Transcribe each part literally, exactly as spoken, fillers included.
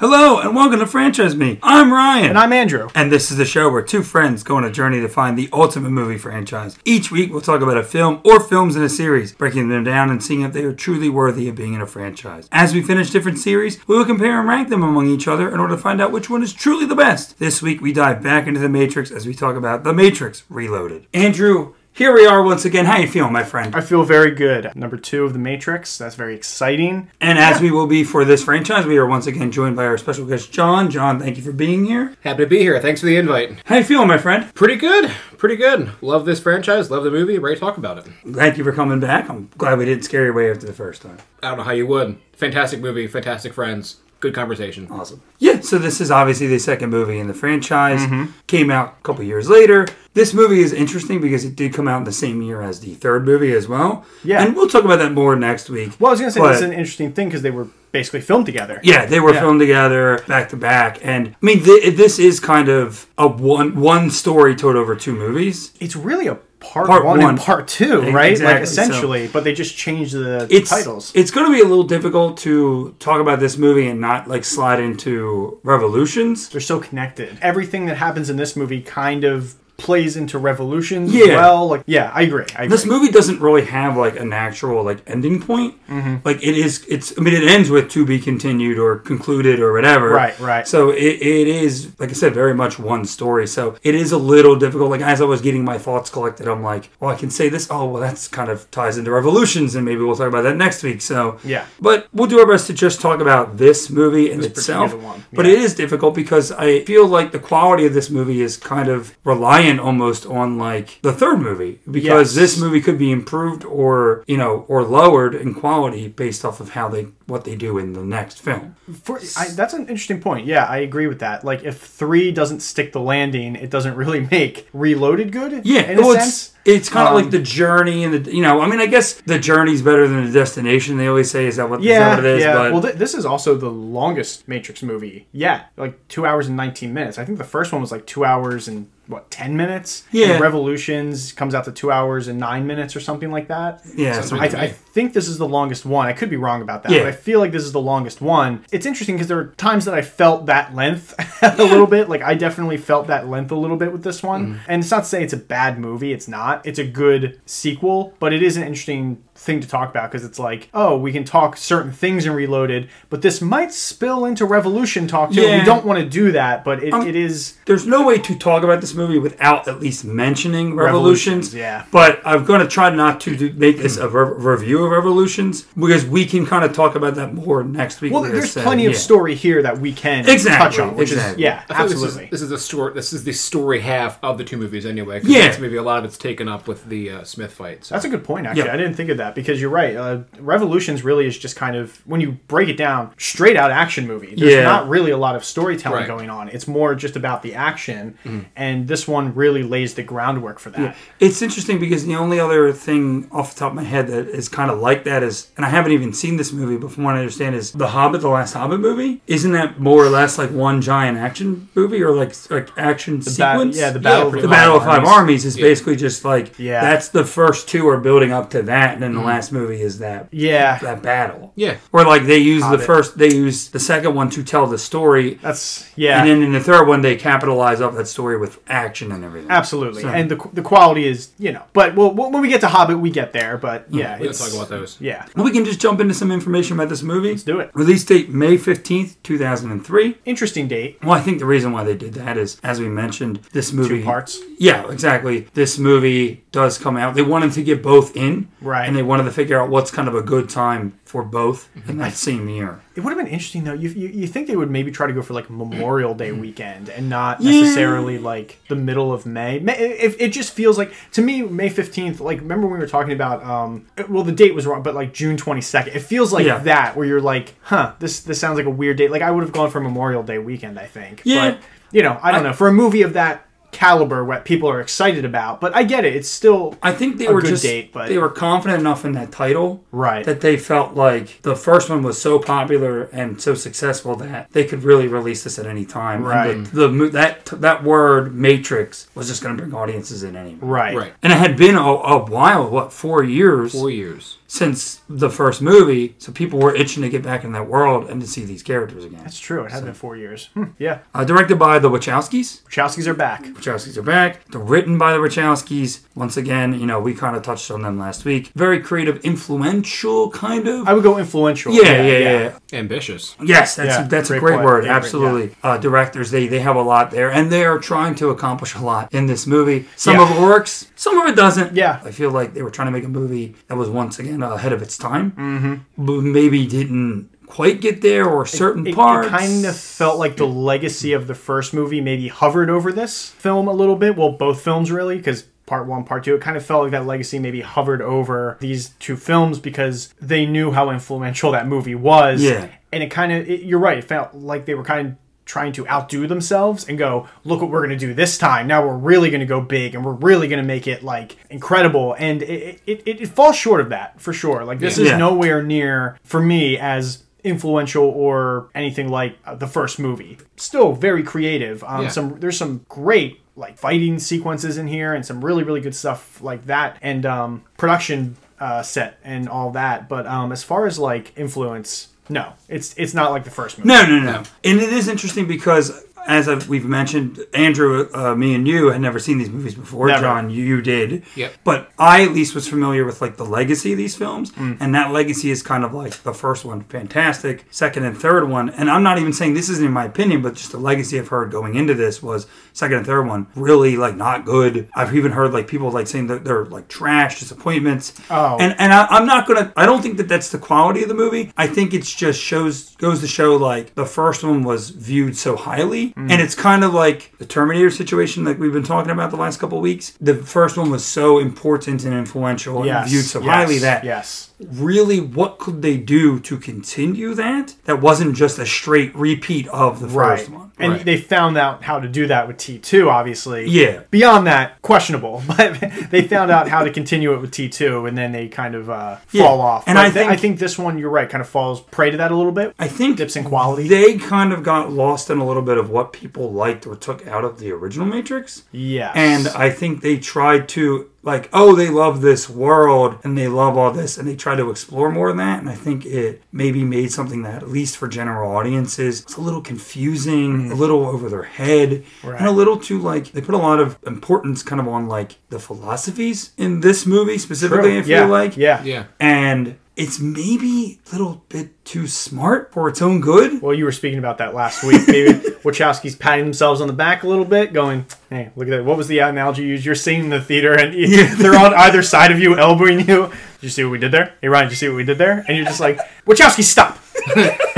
Hello, and welcome to Franchise Me. I'm Ryan. And I'm Andrew. And this is the show where two friends go on a journey to find the ultimate movie franchise. Each week, we'll talk about a film or films in a series, breaking them down and seeing if they are truly worthy of being in a franchise. As we finish different series, we will compare and rank them among each other in order to find out which one is truly the best. This week, we dive back into The Matrix as we talk about The Matrix Reloaded. Andrew, here we are once again. How you feeling, my friend? I feel very good. Number two of The Matrix. That's very exciting. And yeah. As we will be for this franchise, we are once again joined by our special guest, John. John, thank you for being here. Happy to be here. Thanks for the invite. How you feeling, my friend? Pretty good. Pretty good. Love this franchise. Love the movie. Ready to talk about it. Thank you for coming back. I'm glad we didn't scare you away after the first time. I don't know how you would. Fantastic movie. Fantastic friends. Good conversation. Awesome. Yeah, so this is obviously the second movie in the franchise. Mm-hmm. Came out a couple years later. This movie is interesting because it did come out in the same year as the third movie as well. Yeah. And we'll talk about that more next week. Well, I was going to say, but that's an interesting thing because they were basically filmed together. Yeah, they were yeah. filmed together back to back. And, I mean, th- this is kind of a one, one story told over two movies. It's really a Part, part one, one and part two, right? Exactly. Like essentially, so, but they just changed the, the it's, titles. It's going to be a little difficult to talk about this movie and not like slide into Revolutions. They're so connected. Everything that happens in this movie kind of plays into Revolutions yeah. as well. Like, yeah, I agree. I agree. This movie doesn't really have like an actual like ending point. Mm-hmm. Like it is, it's. I mean, it ends with to be continued or concluded or whatever. Right, right. So it, it is, like I said, very much one story. So it is a little difficult. Like as I was getting my thoughts collected, I'm like, well, I can say this. Oh, well, that's kind of ties into Revolutions, and maybe we'll talk about that next week. So yeah, but we'll do our best to just talk about this movie in itself. Yeah. But it is difficult because I feel like the quality of this movie is kind of reliant almost on like the third movie because yes. this movie could be improved or you know or lowered in quality based off of how they what they do in the next film. For, I, that's an interesting point. Yeah, I agree with that. Like if three doesn't stick the landing, it doesn't really make Reloaded good. Yeah, in well, a sense. It's, It's kind of um, like the journey and the, you know, I mean, I guess the journey's better than the destination. They always say, is that what, yeah, is that what it is? Yeah, but well, th- this is also the longest Matrix movie. Yeah, like two hours and nineteen minutes. I think the first one was like two hours and, what, ten minutes? Yeah. And Revolutions comes out to two hours and nine minutes or something like that. Yeah. So I, I think this is the longest one. I could be wrong about that, yeah. but I feel like this is the longest one. It's interesting because there were times that I felt that length a yeah. little bit. Like, I definitely felt that length a little bit with this one. Mm. And it's not to say it's a bad movie. It's not. It's a good sequel, but it is an interesting thing to talk about because it's like, oh, we can talk certain things in Reloaded, but this might spill into Revolution talk too. Yeah. We don't want to do that, but it, um, it is. There's no way to talk about this movie without at least mentioning Revolutions. Revolutions yeah. But I'm going to try not to do, make this a re- review of Revolutions because we can kind of talk about that more next week. Well, there's said, plenty yeah. of story here that we can exactly, touch on, which exactly. is yeah, I absolutely. This is, this is the story. This is the story half of the two movies anyway. Yeah, that's maybe a lot of it's taken up with the uh, Smith fight. So. That's a good point. Actually, yeah. I didn't think of that. Because you're right, uh, Revolutions really is just kind of, when you break it down, straight out action movie. There's yeah. not really a lot of storytelling right. going on. It's more just about the action, mm. and this one really lays the groundwork for that. Yeah. It's interesting because the only other thing off the top of my head that is kind of like that is, and I haven't even seen this movie, but from what I understand is The Hobbit, the last Hobbit movie? Isn't that more or less like one giant action movie or like like action the sequence? Ba- yeah, the Battle, yeah, for the the Battle of Five Armies, Armies is yeah. basically just like, yeah. that's the first two are building up to that, and then the last movie is that yeah that battle yeah or like they use Hobbit. the first they use the second one to tell the story that's yeah and then in the third one they capitalize up that story with action and everything absolutely so. And the the quality is you know but we'll, we'll, when we get to Hobbit we get there but yeah mm, we'll talk about those yeah well, we can just jump into some information about this movie. Let's do it. Release date May fifteenth, two thousand three. Interesting date. Well, I think the reason why they did that is, as we mentioned, this movie two parts yeah exactly this movie does come out. They wanted to get both in right and they wanted to figure out what's kind of a good time for both in that same year. It would have been interesting, though. You, you you think they would maybe try to go for, like, Memorial Day weekend and not necessarily, yeah. like, the middle of May. May it, it just feels like, to me, May fifteenth, like, remember when we were talking about, um, well, the date was wrong, but, like, June twenty-second. It feels like yeah. that, where you're like, huh, this, this sounds like a weird date. Like, I would have gone for Memorial Day weekend, I think. Yeah. But, you know, I don't I, know. For a movie of that caliber, what people are excited about, but I get it. It's still I think they a were good just date, but they were confident enough in that title, right? That they felt like the first one was so popular and so successful that they could really release this at any time, right? And the, the that that word Matrix was just going to bring audiences in anyway, right? Right. And it had been a, a while, what four years? Four years. since the first movie, so people were itching to get back in that world and to see these characters again. That's true. It had so. been four years. Hmm. Yeah. Uh, directed by the Wachowskis. Wachowskis are back. Wachowskis are back. They're written by the Wachowskis. Once again, you know, we kind of touched on them last week. Very creative, influential, kind of. I would go influential. Yeah, yeah, yeah. yeah. yeah. Ambitious. Yes, that's yeah, that's great a great point. word. Yeah, Absolutely. Yeah. Uh, directors, they, they have a lot there, and they are trying to accomplish a lot in this movie. Some yeah. of it works, some of it doesn't. Yeah. I feel like they were trying to make a movie that was once again ahead of its time, mm-hmm. but maybe didn't quite get there, or certain it, it, parts. It kind of felt like the legacy of the first movie maybe hovered over this film a little bit. Well, both films really, because part one, part two, it kind of felt like that legacy maybe hovered over these two films because they knew how influential that movie was. Yeah. And it kind of, it, you're right, it felt like they were kind of trying to outdo themselves and go, look what we're going to do this time. Now we're really going to go big and we're really going to make it like incredible. And it it, it, it falls short of that for sure. Like this yeah. is yeah. nowhere near, for me, as influential or anything like the first movie. Still very creative. Um, yeah. Some There's some great like fighting sequences in here and some really, really good stuff like that. And um, production uh, set and all that. But um, as far as like influence... No, it's it's not like the first movie. No, no, no. And it is interesting because, as I've, we've mentioned, Andrew, uh, me and you had never seen these movies before. Never. John, you did. Yep. But I at least was familiar with like the legacy of these films. Mm. And that legacy is kind of like the first one, fantastic. Second and third one. And I'm not even saying this isn't in my opinion, but just the legacy I've heard going into this was second and third one really like not good. I've even heard like people like saying that they're like trash, disappointments. Oh. And and I, I'm not going to, I don't think that that's the quality of the movie. I think it's just shows, goes to show like the first one was viewed so highly. Mm. And it's kind of like the Terminator situation that we've been talking about the last couple of weeks. The first one was so important and influential yes, and viewed so yes, highly that yes. really what could they do to continue that? That wasn't just a straight repeat of the right. first one. And right. they found out how to do that with T two, obviously. Yeah. Beyond that, questionable. But they found out how to continue it with T two, and then they kind of uh, fall yeah. off. And I, th- think, I think this one, you're right, kind of falls prey to that a little bit. I think dips in quality. They kind of got lost in a little bit of what people liked or took out of the original Matrix. Yes. And I think they tried to... Like, oh, they love this world and they love all this and they try to explore more than that. And I think it maybe made something that, at least for general audiences, was a little confusing, mm. a little over their head, right. and a little too, like, they put a lot of importance kind of on, like, the philosophies in this movie specifically, True. I feel yeah. like. Yeah, yeah. And... It's maybe a little bit too smart for its own good. Well, you were speaking about that last week. Maybe Wachowski's patting themselves on the back a little bit, going, hey, look at that. What was the analogy you used? You're sitting in the theater, and yeah. they're on either side of you, elbowing you. Did you see what we did there? Hey, Ryan, did you see what we did there? And you're just like, Wachowski, stop.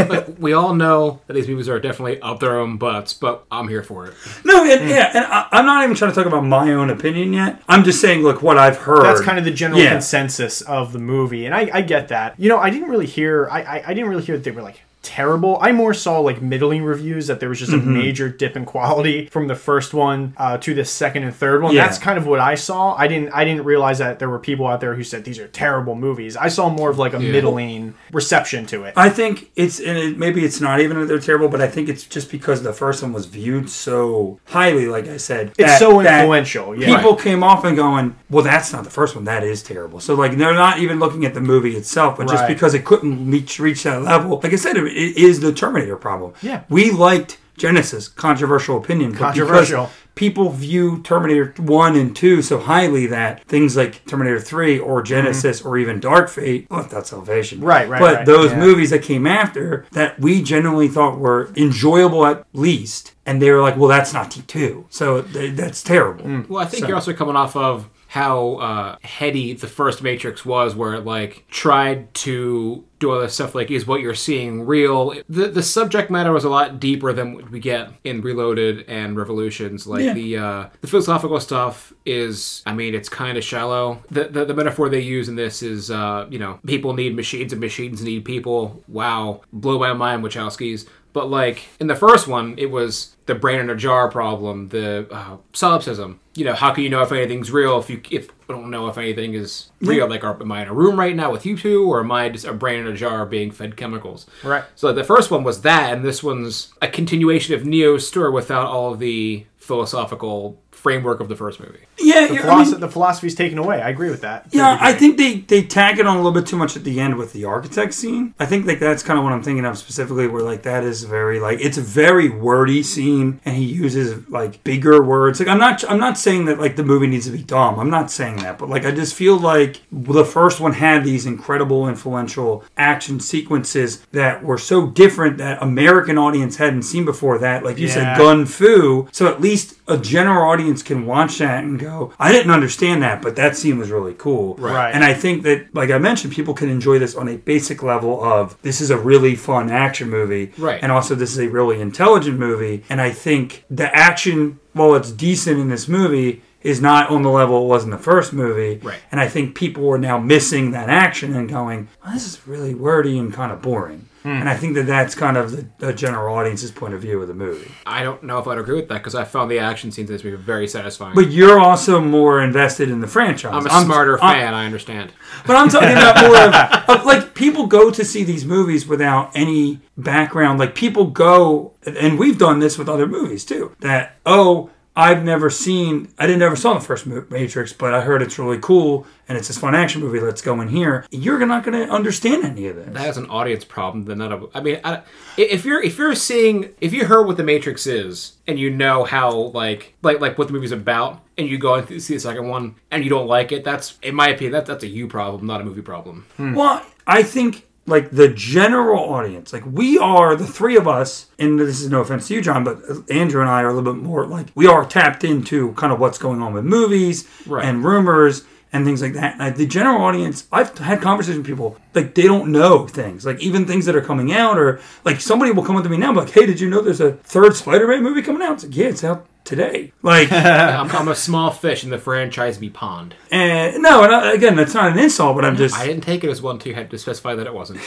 But we all know that these movies are definitely up their own butts, but I'm here for it. No, and, mm. yeah, and I, I'm not even trying to talk about my own opinion yet. I'm just saying, look, what I've heard. That's kind of the general yeah. consensus of the movie, and I, I get that. You know, I didn't really hear. I, I, I didn't really hear that they were like. Terrible. I more saw like middling reviews that there was just a mm-hmm. major dip in quality from the first one uh, to the second and third one. Yeah. That's kind of what I saw. I didn't I didn't realize that there were people out there who said these are terrible movies. I saw more of like a yeah. middling reception to it. I think it's and it, maybe it's not even that they're terrible, but I think it's just because the first one was viewed so highly, like I said. It's that, so influential. Yeah. People right. came off and going, well, that's not the first one. That is terrible. So like they're not even looking at the movie itself, but right. just because it couldn't reach, reach that level. Like I said, it It is the Terminator problem. Yeah. We liked Genesis, controversial opinion. Controversial. People view Terminator one and two so highly that things like Terminator three or Genesis mm-hmm. or even Dark Fate, well, that's Salvation. Right, right, But right, those yeah. movies that came after that we generally thought were enjoyable at least, and they were like, well, that's not T two. So th- that's terrible. Mm. Well, I think so. You're also coming off of how uh, heady the first Matrix was, where it like tried to... do all this stuff like, is what you're seeing real? The the subject matter was a lot deeper than what we get in Reloaded and Revolutions. Like yeah. the uh, the philosophical stuff is, I mean, it's kind of shallow. The, the the metaphor they use in this is, uh, you know, people need machines and machines need people. Wow, blow my mind, Wachowskis. But like in the first one, it was the brain in a jar problem, the uh, solipsism. You know, how can you know if anything's real if you if I don't know if anything is real? Yeah. Like, are, am I in a room right now with you two, or am I just a brain in a jar being fed chemicals? Right. So the first one was that, and this one's a continuation of Neo's story without all of the philosophical framework of the first movie. Yeah, the, philosoph- I mean, the philosophy's taken away. I agree with that. Yeah, I think they, they tag it on a little bit too much at the end with the architect scene. I think like that's kind of what I'm thinking of specifically, where like that is very like it's a very wordy scene, and he uses like bigger words. Like I'm not I'm not saying that like the movie needs to be dumb. I'm not saying that, but like I just feel like the first one had these incredible influential action sequences that were so different that American audience hadn't seen before. That like you yeah. said, gun fu. So at least a general audience can watch that and go, I didn't understand that, but that scene was really cool. Right. And I think that, like I mentioned, people can enjoy this on a basic level of this is a really fun action movie. Right. And also this is a really intelligent movie. And I think the action, while it's decent in this movie, is not on the level it was in the first movie. Right. And I think people are now missing that action and going, well, this is really wordy and kind of boring. Mm. And I think that that's kind of the, the general audience's point of view of the movie. I don't know if I'd agree with that, because I found the action scenes in this movie very satisfying. But you're also more invested in the franchise. I'm a I'm, smarter I'm, fan, I'm, I understand. But I'm talking about more of, of... Like, people go to see these movies without any background. Like, people go... And we've done this with other movies, too. That, oh... I've never seen, I didn't ever saw the first Matrix, but I heard it's really cool and it's this fun action movie. Let's go in here. You're not going to understand any of this. That is an audience problem. Then that, I mean, I, if you're if you're seeing if you heard what the Matrix is and you know how like like like what the movie's about, and you go and see the second one and you don't like it, that's in my opinion that that's a you problem, not a movie problem. Hmm. Well, I think. Like, the general audience. Like, we are, the three of us, and this is no offense to you, John, but Andrew and I are a little bit more, like, we are tapped into kind of what's going on with movies right. and rumors and things like that. Like, the general audience, I've had conversations with people, like, they don't know things. Like, even things that are coming out or, like, somebody will come up to me now and be like, hey, did you know there's a third Spider-Man movie coming out? It's like, yeah, it's out today. Like, yeah, I'm, I'm a small fish in the franchise me pond. And no, and I, again, that's not an insult, but I'm just... I didn't take it as one to had to specify that it wasn't.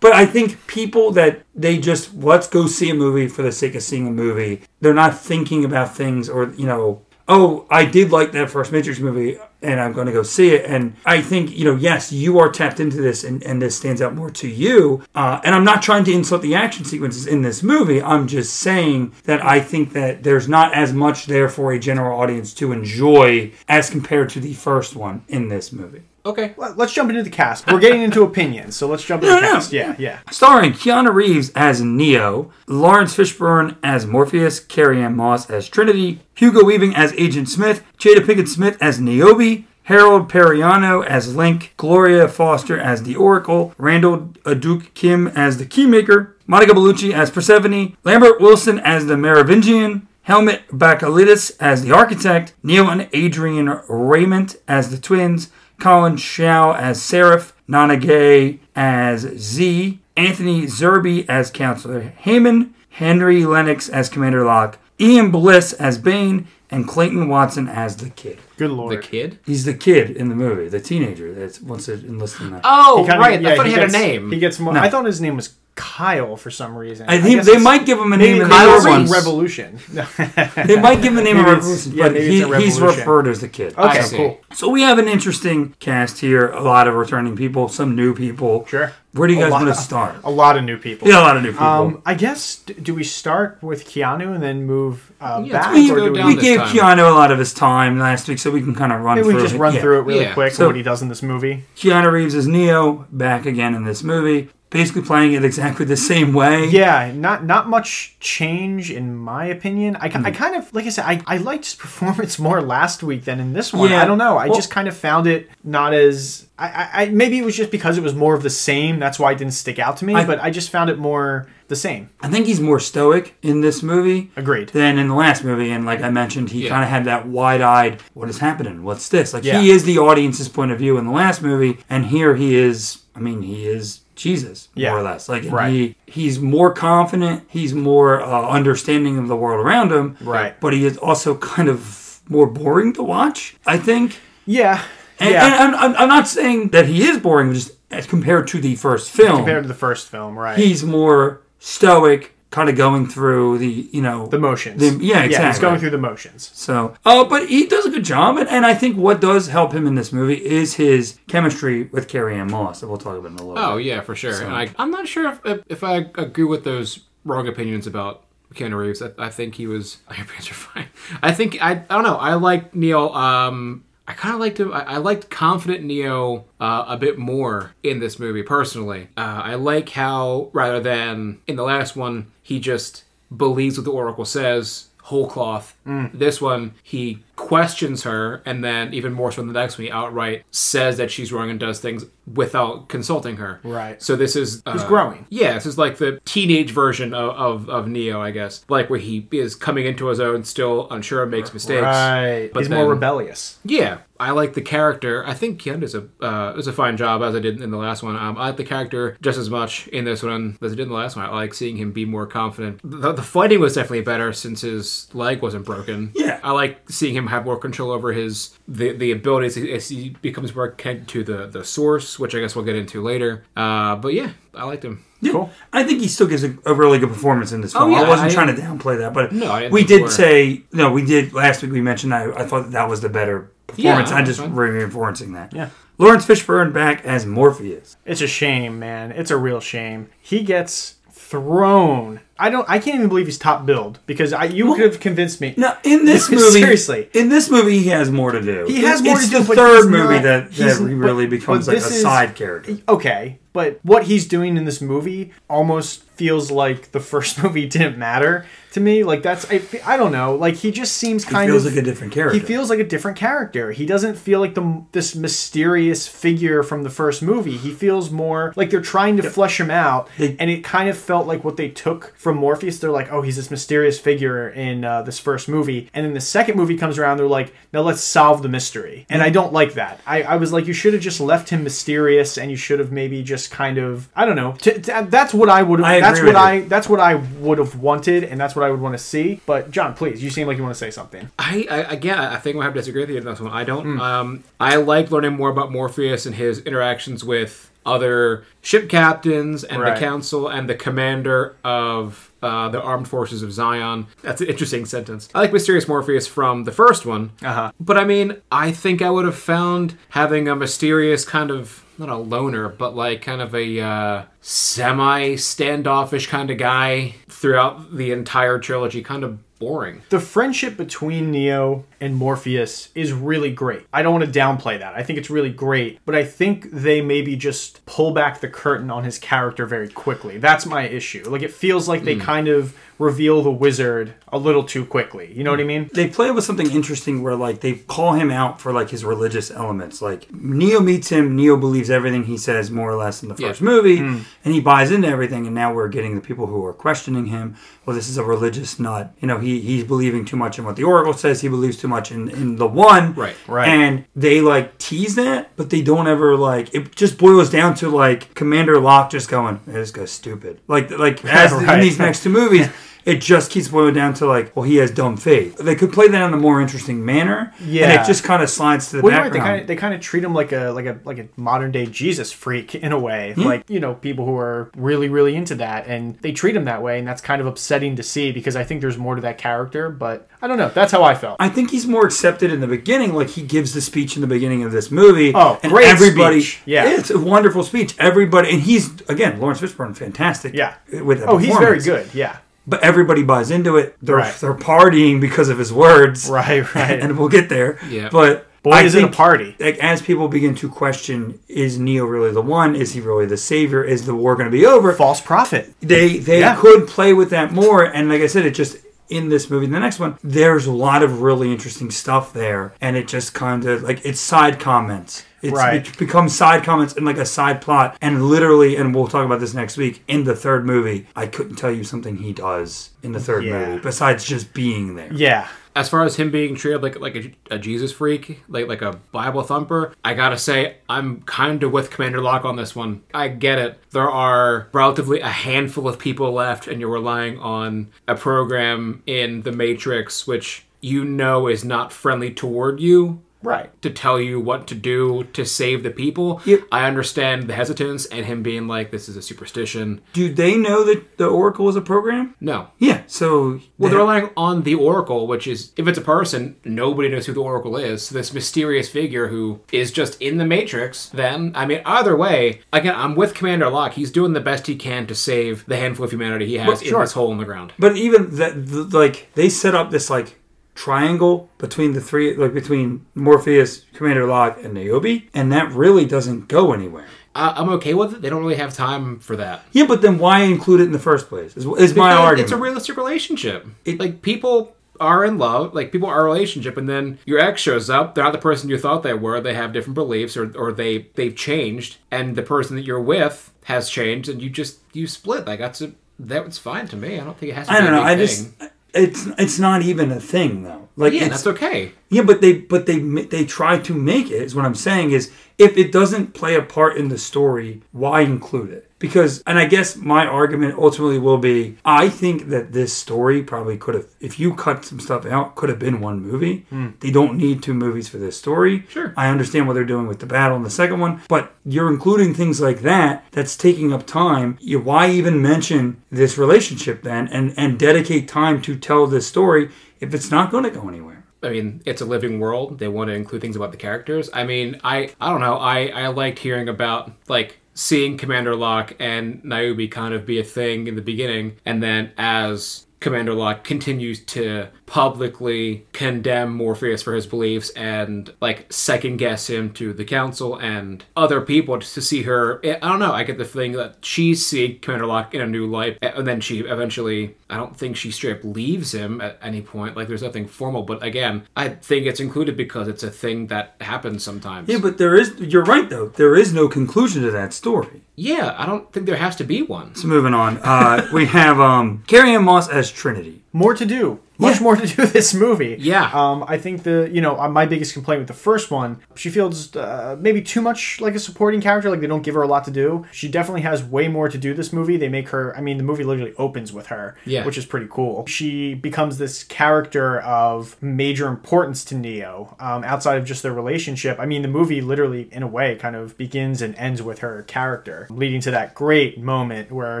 But I think people that they just, let's go see a movie for the sake of seeing a movie, they're not thinking about things or, you know... oh, I did like that first Matrix movie, and I'm going to go see it. And I think, you know, yes, you are tapped into this, and, and this stands out more to you. Uh, and I'm not trying to insult the action sequences in this movie. I'm just saying that I think that there's not as much there for a general audience to enjoy as compared to the first one in this movie. Okay. Let's jump into the cast. We're getting into opinions, so let's jump into no, the cast. No. Yeah, yeah. Starring Keanu Reeves as Neo, Lawrence Fishburne as Morpheus, Carrie Ann Moss as Trinity, Hugo Weaving as Agent Smith, Jada Pinkett Smith as Niobe, Harold Periano as Link, Gloria Foster as The Oracle, Randall Aduke Kim as The Keymaker, Monica Bellucci as Persephone, Lambert Wilson as The Merovingian, Helmut Bakalidis as The Architect, Neo and Adrian Raymond as The Twins, Colin Chao as Seraph, Nona Gaye as Z, Anthony Zerbe as Counselor Hayman, Henry Lennox as Commander Locke, Ian Bliss as Bane, and Clayton Watson as the Kid. Good lord. The Kid? He's the kid in the movie, the teenager that wants to enlist in that. Oh, right. Gets, I thought yeah, he, he had gets, a name. He gets more, no. I thought his name was Kyle for some reason. I think I they might give him a name. Kyle Revolution. They might give him a name of Revolution, but yeah, he, revolution. He's referred as the Kid. Okay, so cool. So we have an interesting cast here. A lot of returning people, some new people. Sure. Where do you guys want to start? A lot of new people. Yeah, a lot of new people. Um, I guess, do we start with Keanu and then move uh, yeah, back? We, or do we, we gave time. Keanu a lot of his time last week, so we can kind of run Maybe through it. We just run it. through yeah. it really yeah. quick, so what he does in this movie. Keanu Reeves is Neo, back again in this movie. Basically playing it exactly the same way. Yeah, not not much change in my opinion. I, mm. I kind of, like I said, I, I liked his performance more last week than in this one. Yeah. I don't know. I well, just kind of found it not as... I, I maybe it was just because it was more of the same. That's why it didn't stick out to me. I, but I just found it more the same. I think he's more stoic in this movie. Agreed. Than in the last movie. And like I mentioned, he yeah. kind of had that wide-eyed, what is happening? What's this? Like yeah. he is the audience's point of view in the last movie. And here he is, I mean, he is... Jesus, yeah. more or less. Like right. he, he's more confident. He's more uh, understanding of the world around him. Right. But he is also kind of more boring to watch, I think. Yeah. And, yeah. and I'm, I'm not saying that he is boring, just as compared to the first film. Compared to the first film, right. He's more stoic, kind of going through the, you know... The motions. The, yeah, exactly. Yeah, he's going through the motions. So, oh, uh, but he does a good job, and, and I think what does help him in this movie is his chemistry with Carrie Ann Moss, that we'll talk about in a little oh, bit. Oh, yeah, for sure. So. And I, I'm not sure if, if I agree with those wrong opinions about Keanu Reeves. I, I think he was... I hope your hands are fine. I think... I, I don't know. I liked Neo... Um, I kind of liked him... I, I liked confident Neo uh, a bit more in this movie, personally. Uh, I like how, rather than in the last one, he just believes what the Oracle says... whole cloth. Mm. This one, he questions her, and then even more so in the next one, he outright says that she's wrong and does things without consulting her. Right. So this is... Uh, he's growing. Yeah, this is like the teenage version of, of, of Neo, I guess. Like where he is coming into his own, still unsure, makes mistakes. Right. But he's then, more rebellious. Yeah. I like the character. I think Keanu does a, uh, does a fine job, as I did in the last one. Um, I like the character just as much in this one as I did in the last one. I like seeing him be more confident. The, the fighting was definitely better since his leg wasn't broken. Yeah. I like seeing him have more control over his the, the abilities as he becomes more connected to the, the source, which I guess we'll get into later. Uh, but yeah, I liked him. Yeah, cool. I think he still gives a, a really good performance in this film. Oh, yeah, I wasn't I, trying to downplay that, but no, we did before. say, no, we did, last week we mentioned, I, I thought that, that was the better performance. Yeah, I'm just reinforcing that. Yeah. Lawrence Fishburne back as Morpheus. It's a shame, man. It's a real shame. He gets thrown. I don't. I can't even believe he's top billed because I, you well, could have convinced me. No, in this movie, seriously, in this movie, he has more to do. He has more it's to do. It's the third movie not, that, that he really but, becomes but like a is, side character. Okay, but what he's doing in this movie almost feels like the first movie didn't matter to me. Like that's I, I don't know. Like he just seems kind he feels of feels like a different character. He feels like a different character. He doesn't feel like the this mysterious figure from the first movie. He feels more like they're trying to yep. flesh him out, they, and it kind of felt like what they took from. From Morpheus, they're like, oh, he's this mysterious figure in uh, this first movie, and then the second movie comes around, they're like, now let's solve the mystery. And I don't like that. I, I was like, you should have just left him mysterious, and you should have maybe just kind of, I don't know. T- t- that's what I would. That's what I. That's what I would have wanted, and that's what I would want to see. But John, please, you seem like you want to say something. I, I again, I think we'll have to disagree with you on this one. I don't. Mm. Um, I like learning more about Morpheus and his interactions with. Other ship captains and right. the council and the commander of uh, the armed forces of Zion. That's an interesting sentence. I like Mysterious Morpheus from the first one. Uh-huh. But I mean, I think I would have found having a mysterious kind of, not a loner, but like kind of a uh, semi-standoffish kind of guy throughout the entire trilogy kind of boring. The friendship between Neo and Morpheus is really great. I don't want to downplay that. I think it's really great, but I think they maybe just pull back the curtain on his character very quickly. That's my issue. Like, it feels like they mm. kind of reveal the wizard a little too quickly. You know what I mean? They play with something interesting where, like, they call him out for, like, his religious elements. Like, Neo meets him. Neo believes everything he says, more or less, in the first yeah. movie, mm. and he buys into everything, and now we're getting the people who are questioning him. Well, this is a religious nut. You know, he He's believing too much in what the Oracle says. He believes too much in, in the one. Right, right. And they, like, tease that, but they don't ever, like... It just boils down to, like, Commander Locke just going, hey, this guy's stupid. Like, like as right. in these next two movies... It just keeps boiling down to like, well, he has dumb faith. They could play that in a more interesting manner, yeah. And it just kind of slides to the well, background. Right. They kind of they kind of treat him like a like a like a modern day Jesus freak in a way, mm-hmm. like you know people who are really really into that, and they treat him that way, and that's kind of upsetting to see because I think there's more to that character, but I don't know. That's how I felt. I think he's more accepted in the beginning. Like he gives the speech in the beginning of this movie. Oh, and great everybody, speech! Yeah, it's a wonderful speech. Everybody, and he's again Lawrence Fishburne, fantastic. Yeah, with that oh, he's very good. Yeah. But everybody buys into it. They're right. they're partying because of his words. Right, right. And we'll get there. Yeah. But boy, I is think, it a party. Like, as people begin to question, is Neo really the one? Is he really the savior? Is the war going to be over? False prophet. They they yeah. could play with that more. And like I said, it just... in this movie, the next one, there's a lot of really interesting stuff there, and it just kind of like it's side comments. It's, right. It becomes side comments and like a side plot, and literally, and we'll talk about this next week. In the third movie, I couldn't tell you something he does in the third yeah. movie besides just being there. Yeah. As far as him being treated like like a, a Jesus freak, like like a Bible thumper, I gotta say, I'm kind of with Commander Locke on this one. I get it. There are relatively a handful of people left, and you're relying on a program in The Matrix, which you know is not friendly toward you. right, to tell you what to do to save the people. Yep. I understand the hesitance and him being like, this is a superstition. Do they know that the Oracle is a program? No. Yeah, so... Well, they're relying on the Oracle, which is, if it's a person, nobody knows who the Oracle is. So this mysterious figure who is just in the Matrix, then, I mean, either way, again, I'm with Commander Locke. He's doing the best he can to save the handful of humanity he has but, in sure. this hole in the ground. But even, that, the, like, they set up this, like, triangle between the three, like between Morpheus, Commander Locke, and Niobe, and that really doesn't go anywhere. Uh, I'm okay with it. They don't really have time for that. Yeah, but then why include it in the first place? Is, is my argument. It's a realistic relationship. It, like, people are in love, like people are in a relationship, and then your ex shows up, they're not the person you thought they were, they have different beliefs, or, or they, they've changed, and the person that you're with has changed, and you just, you split. Like, that's a, that's fine to me. I don't think it has to be I don't know, a big I thing. Just... It's it's not even a thing though. Like yeah, that's okay. Yeah, but they but they they try to make it. Is what I'm saying is if it doesn't play a part in the story, why include it? Because and I guess my argument ultimately will be I think that this story probably could have if you cut some stuff out could have been one movie. Mm. They don't need two movies for this story. Sure, I understand what they're doing with the battle in the second one, but you're including things like that that's taking up time. You, why even mention this relationship then and and dedicate time to tell this story if it's not going to go anywhere? I mean, it's a living world. They want to include things about the characters. I mean, I I don't know. I I liked hearing about like. Seeing Commander Locke and Niobe kind of be a thing in the beginning, and then as Commander Locke continues to publicly condemn Morpheus for his beliefs and, like, second-guess him to the Council and other people just to see her... I don't know, I get the feeling that she's seeing Commander Locke in a new light, and then she eventually... I don't think she straight leaves him at any point. Like, there's nothing formal, but again, I think it's included because it's a thing that happens sometimes. Yeah, but there is... You're right, though. There is no conclusion to that story. Yeah, I don't think there has to be one. So moving on. Uh, we have um, Carrie Ann Moss as Trinity. More to do. Much yeah. more to do this movie. Yeah. Um, I think the, you know, my biggest complaint with the first one, she feels uh, maybe too much like a supporting character. Like, they don't give her a lot to do. She definitely has way more to do this movie. They make her, I mean, the movie literally opens with her, yeah. which is pretty cool. She becomes this character of major importance to Neo, um, outside of just their relationship. I mean, the movie literally, in a way, kind of begins and ends with her character, leading to that great moment where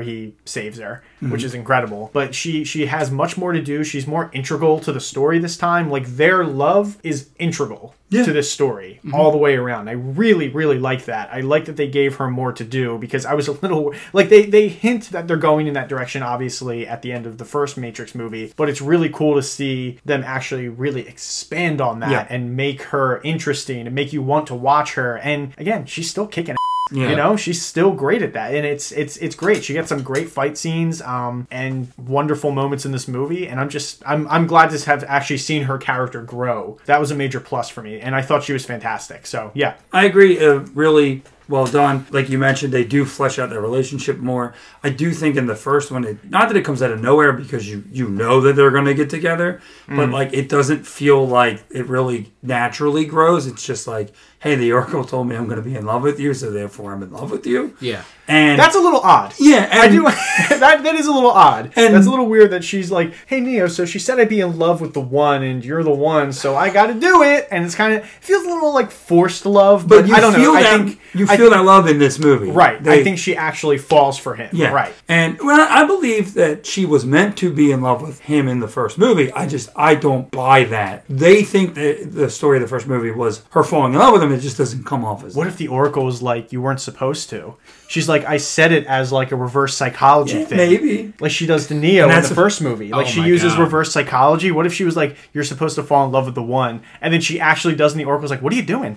he saves her, mm-hmm. which is incredible. But she, she has much more to do. She's more integral to the story this time. Like, their love is integral yeah. to this story mm-hmm. all the way around. I really, really like that. I like that they gave her more to do, because I was a little... Like, they, they hint that they're going in that direction, obviously, at the end of the first Matrix movie, but it's really cool to see them actually really expand on that yeah. and make her interesting and make you want to watch her. And, again, she's still kicking ass. Yeah. You know, she's still great at that, and it's it's it's great. She got some great fight scenes um, and wonderful moments in this movie, and I'm just I'm I'm glad to have actually seen her character grow. That was a major plus for me, and I thought she was fantastic. So yeah, I agree. Uh, really well done. Like you mentioned, they do flesh out their relationship more. I do think in the first one, it, not that it comes out of nowhere because you you know that they're going to get together, mm. but like it doesn't feel like it really naturally grows. It's just like, hey, the Oracle told me I'm going to be in love with you, so therefore I'm in love with you. Yeah. And that's a little odd. Yeah. And I do. that, that is a little odd. And that's a little weird that she's like, hey, Neo, so she said I'd be in love with the one, and you're the one, so I got to do it. And it's kind of, it feels a little like forced love, but, but you I don't feel know. That, I think, you feel I think, that love in this movie. Right. They, I think she actually falls for him. Yeah. Right. And well, I believe that she was meant to be in love with him in the first movie. I just, I don't buy that. They think that the story of the first movie was her falling in love with him. It just doesn't come off as what that. If the Oracle was like, you weren't supposed to? She's like, I said it as like a reverse psychology yeah, thing. Maybe. Like she does to Neo in the a, first movie. Like oh she uses God. reverse psychology. What if she was like, you're supposed to fall in love with the one, and then she actually does, and the Oracle's like, what are you doing?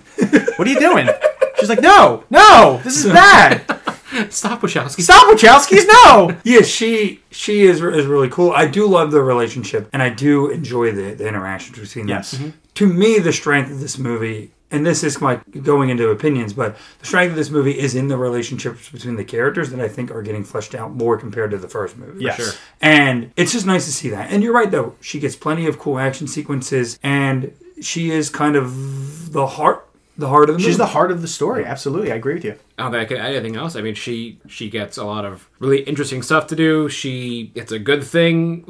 What are you doing? She's like, no, no, this is bad. Stop Wachowskis. Stop Wachowskis, no! Yeah, she she is is really cool. I do love the relationship, and I do enjoy the, the interactions between them. Yes. Mm-hmm. To me, the strength of this movie... And this is my going into opinions, but the strength of this movie is in the relationships between the characters that I think are getting fleshed out more compared to the first movie. Yes. For sure. And it's just nice to see that. And you're right, though. She gets plenty of cool action sequences, and she is kind of the heart the heart of the movie. She's the heart of the story. Absolutely. I agree with you. I don't think I could add anything else. I mean, she she gets a lot of really interesting stuff to do. She It's a good thing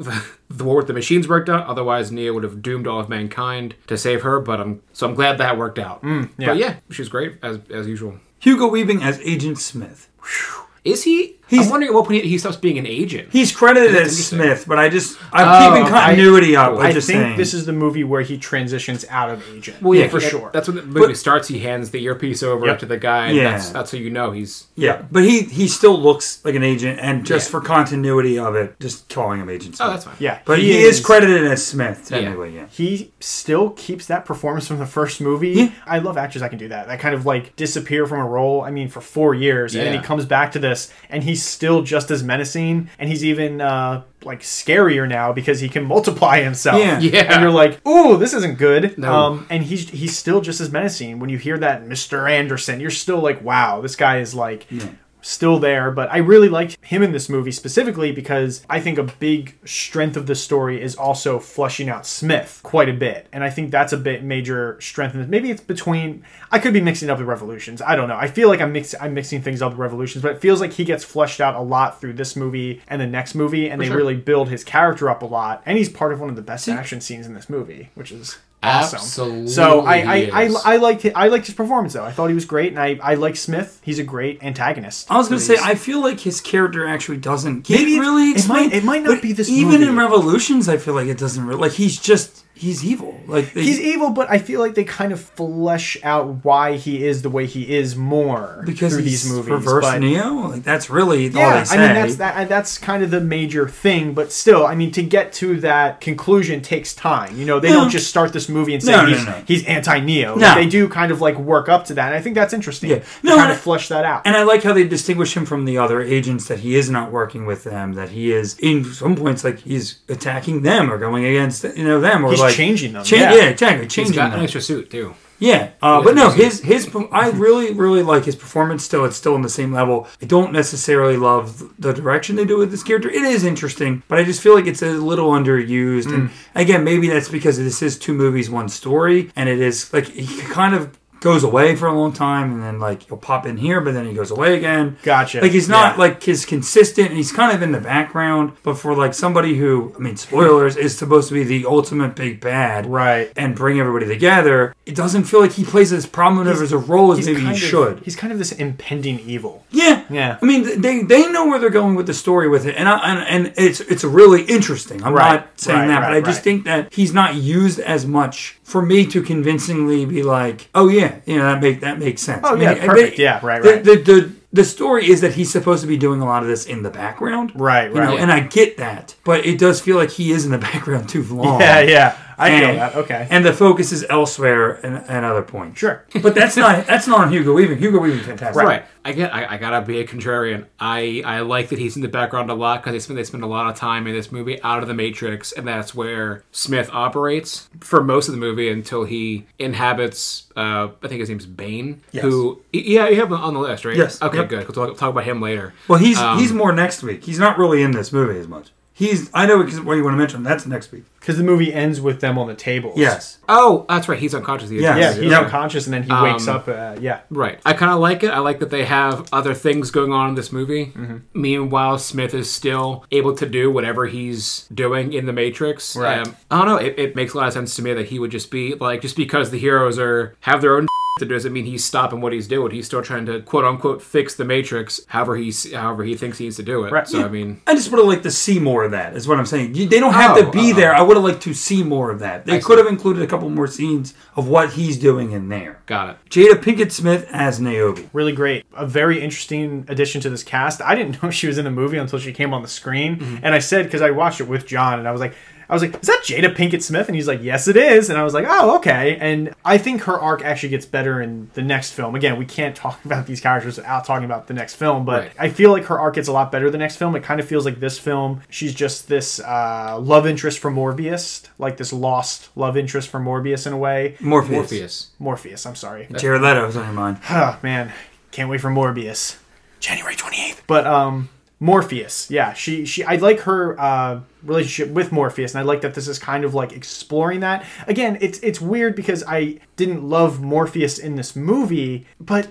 the war with the machines worked out. Otherwise, Neo would have doomed all of mankind to save her. But I'm so I'm glad that worked out. Mm, yeah. But yeah, she's great as as usual. Hugo Weaving as Agent Smith. Whew. Is he? He's, I'm wondering at what point he stops being an agent. He's credited as Smith, but I just... I'm oh, keeping continuity I, up. I just think saying. This is the movie where he transitions out of agent. Well, yeah, yeah for he, sure. That's when the movie but, starts. He hands the earpiece over yep. to the guy, and yeah. that's, that's how you know he's... Yeah, yeah. but he, he still looks like an agent, and just yeah. for continuity of it, just calling him Agent Smith. Oh, that's fine. Yeah, but he, he is, is credited as Smith, technically, yeah. yeah. He still keeps that performance from the first movie. Yeah. I love actors that can do that. That kind of, like, disappear from a role, I mean, for four years, yeah. and then he comes back to this, and he He's still just as menacing, and he's even uh, like scarier now because he can multiply himself. Yeah, yeah. And you're like, ooh, this isn't good. No. Um, and he's he's still just as menacing. When you hear that Mister Anderson, you're still like, wow, this guy is like yeah. still there. But I really liked him in this movie specifically because I think a big strength of the story is also fleshing out Smith quite a bit, and I think that's a bit major strength in this. Maybe it's between I could be mixing up the Revolutions. I don't know. I feel like I'm mix, I'm mixing things up with Revolutions, but it feels like he gets fleshed out a lot through this movie and the next movie, and For they sure. really build his character up a lot, and he's part of one of the best See? action scenes in this movie, which is awesome. Absolutely. So I I, I I liked his, I liked his performance though. I thought he was great, and I, I like Smith. He's a great antagonist. I was gonna say I feel like his character actually doesn't get Maybe really explained. It might, it might not be this even movie. In Revolutions. I feel like it doesn't really like he's just. He's evil. Like they, He's evil, but I feel like they kind of flesh out why he is the way he is more because through he's these movies. Reverse but, Neo? Like, that's really yeah, all they say. I mean, that's, that, that's kind of the major thing, but still, I mean, to get to that conclusion takes time. You know, they no. don't just start this movie and say no, he's, no, no. he's anti-Neo. No. They do kind of like work up to that, and I think that's interesting. Yeah. No, kind of flesh that out. And I like how they distinguish him from the other agents, that he is not working with them, that he is, in some points, like he's attacking them or going against you know them. Or he's Like, changing them, cha- yeah. yeah, exactly. Changing He's got them. An extra suit too. Yeah, uh, but no, his his I really really like his performance. Still, it's still on the same level. I don't necessarily love the direction they do with this character. It is interesting, but I just feel like it's a little underused. Mm. And again, maybe that's because this is two movies, one story, and it is like he kind of goes away for a long time, and then like he'll pop in here, but then he goes away again. Gotcha. Like he's not yeah. like he's consistent, and he's kind of in the background. But for like somebody who, I mean, spoilers, is supposed to be the ultimate big bad, right? And bring everybody together. It doesn't feel like he plays as prominent as a role as maybe he should. He's kind of this impending evil. Yeah, yeah. I mean, they they know where they're going with the story with it, and I, and, and it's it's really interesting. I'm right. not saying right, that, right, but I right. just think that he's not used as much for me to convincingly be like, oh yeah. You know, that make that makes sense. Oh, yeah, I mean, perfect. I mean, yeah, right, right. The, the, the, the story is that he's supposed to be doing a lot of this in the background. Right, right. You know, yeah. And I get that. But it does feel like he is in the background too long. Yeah, yeah. I and, know that, okay. And the focus is elsewhere and, and other points. Sure. But that's not that's not on Hugo Weaving. Hugo Weaving's fantastic. Right. right. I get. I, I gotta be a contrarian. I, I like that he's in the background a lot because they spend, they spend a lot of time in this movie out of the Matrix, and that's where Smith operates for most of the movie until he inhabits, uh, I think his name's Bane. Yes. Who, yeah, you have him on the list, right? Yes. Okay, yep. good. We'll talk, talk about him later. Well, he's um, he's more next week. He's not really in this movie as much. He's. I know because what you want to mention. That's next week because the movie ends with them on the tables. Yes. Oh, that's right. He's unconscious. He yes. Yeah, he's yeah. unconscious, and then he wakes um, up. Uh, yeah. Right. I kind of like it. I like that they have other things going on in this movie. Mm-hmm. Meanwhile, Smith is still able to do whatever he's doing in the Matrix. Right. Um, I don't know. It, it makes a lot of sense to me that he would just be like, just because the heroes are have their own. That doesn't mean he's stopping what he's doing. He's still trying to quote unquote fix the Matrix however he however he thinks he needs to do it. Right. So yeah. I mean, I just would have liked to see more of that. Is what I'm saying. They don't have oh, to be uh, there. I would have liked to see more of that. They I could see. have included a couple more scenes of what he's doing in there. Got it. Jada Pinkett Smith as Niobe. Really great. A very interesting addition to this cast. I didn't know she was in the movie until she came on the screen, mm-hmm. and I said because I watched it with John, and I was like. I was like, is that Jada Pinkett Smith? And he's like, yes, it is. And I was like, oh, okay. And I think her arc actually gets better in the next film. Again, we can't talk about these characters without talking about the next film, but right. I feel like her arc gets a lot better the next film. It kind of feels like this film, she's just this uh, love interest for Morpheus, like this lost love interest for Morpheus in a way. Morpheus. Morpheus, Morpheus I'm sorry. Jared Leto was on your mind. Oh, man. Can't wait for Morpheus. January twenty-eighth. But, um... Morpheus. Yeah, she she I like her uh, relationship with Morpheus, and I like that this is kind of like exploring that. Again, it's it's weird because I didn't love Morpheus in this movie, but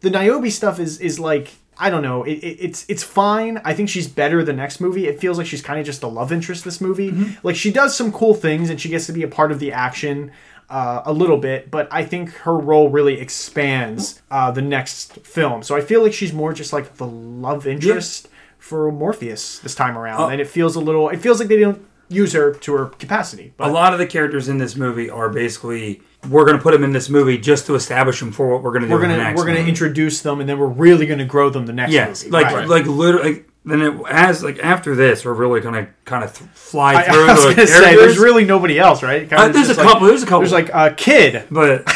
the Niobe stuff is is like, I don't know. It, it, it's it's fine. I think she's better the next movie. It feels like she's kind of just a love interest this movie. Mm-hmm. Like, she does some cool things and she gets to be a part of the action uh, a little bit, but I think her role really expands uh, the next film. So I feel like she's more just like the love interest yeah. for Morpheus this time around. Oh. And it feels a little... It feels like they don't use her to her capacity. But a lot of the characters in this movie are basically... We're going to put them in this movie just to establish them for what we're going to do we're gonna, in the next We're going to introduce them, and then we're really going to grow them the next yeah, movie. Like, right. like literally... Like, then it has, like, after this, we're really going to kind of th- fly through. I, I was going to say, there's really nobody else, right? Uh, there's a couple. Like, there's a couple. There's, like, a kid. But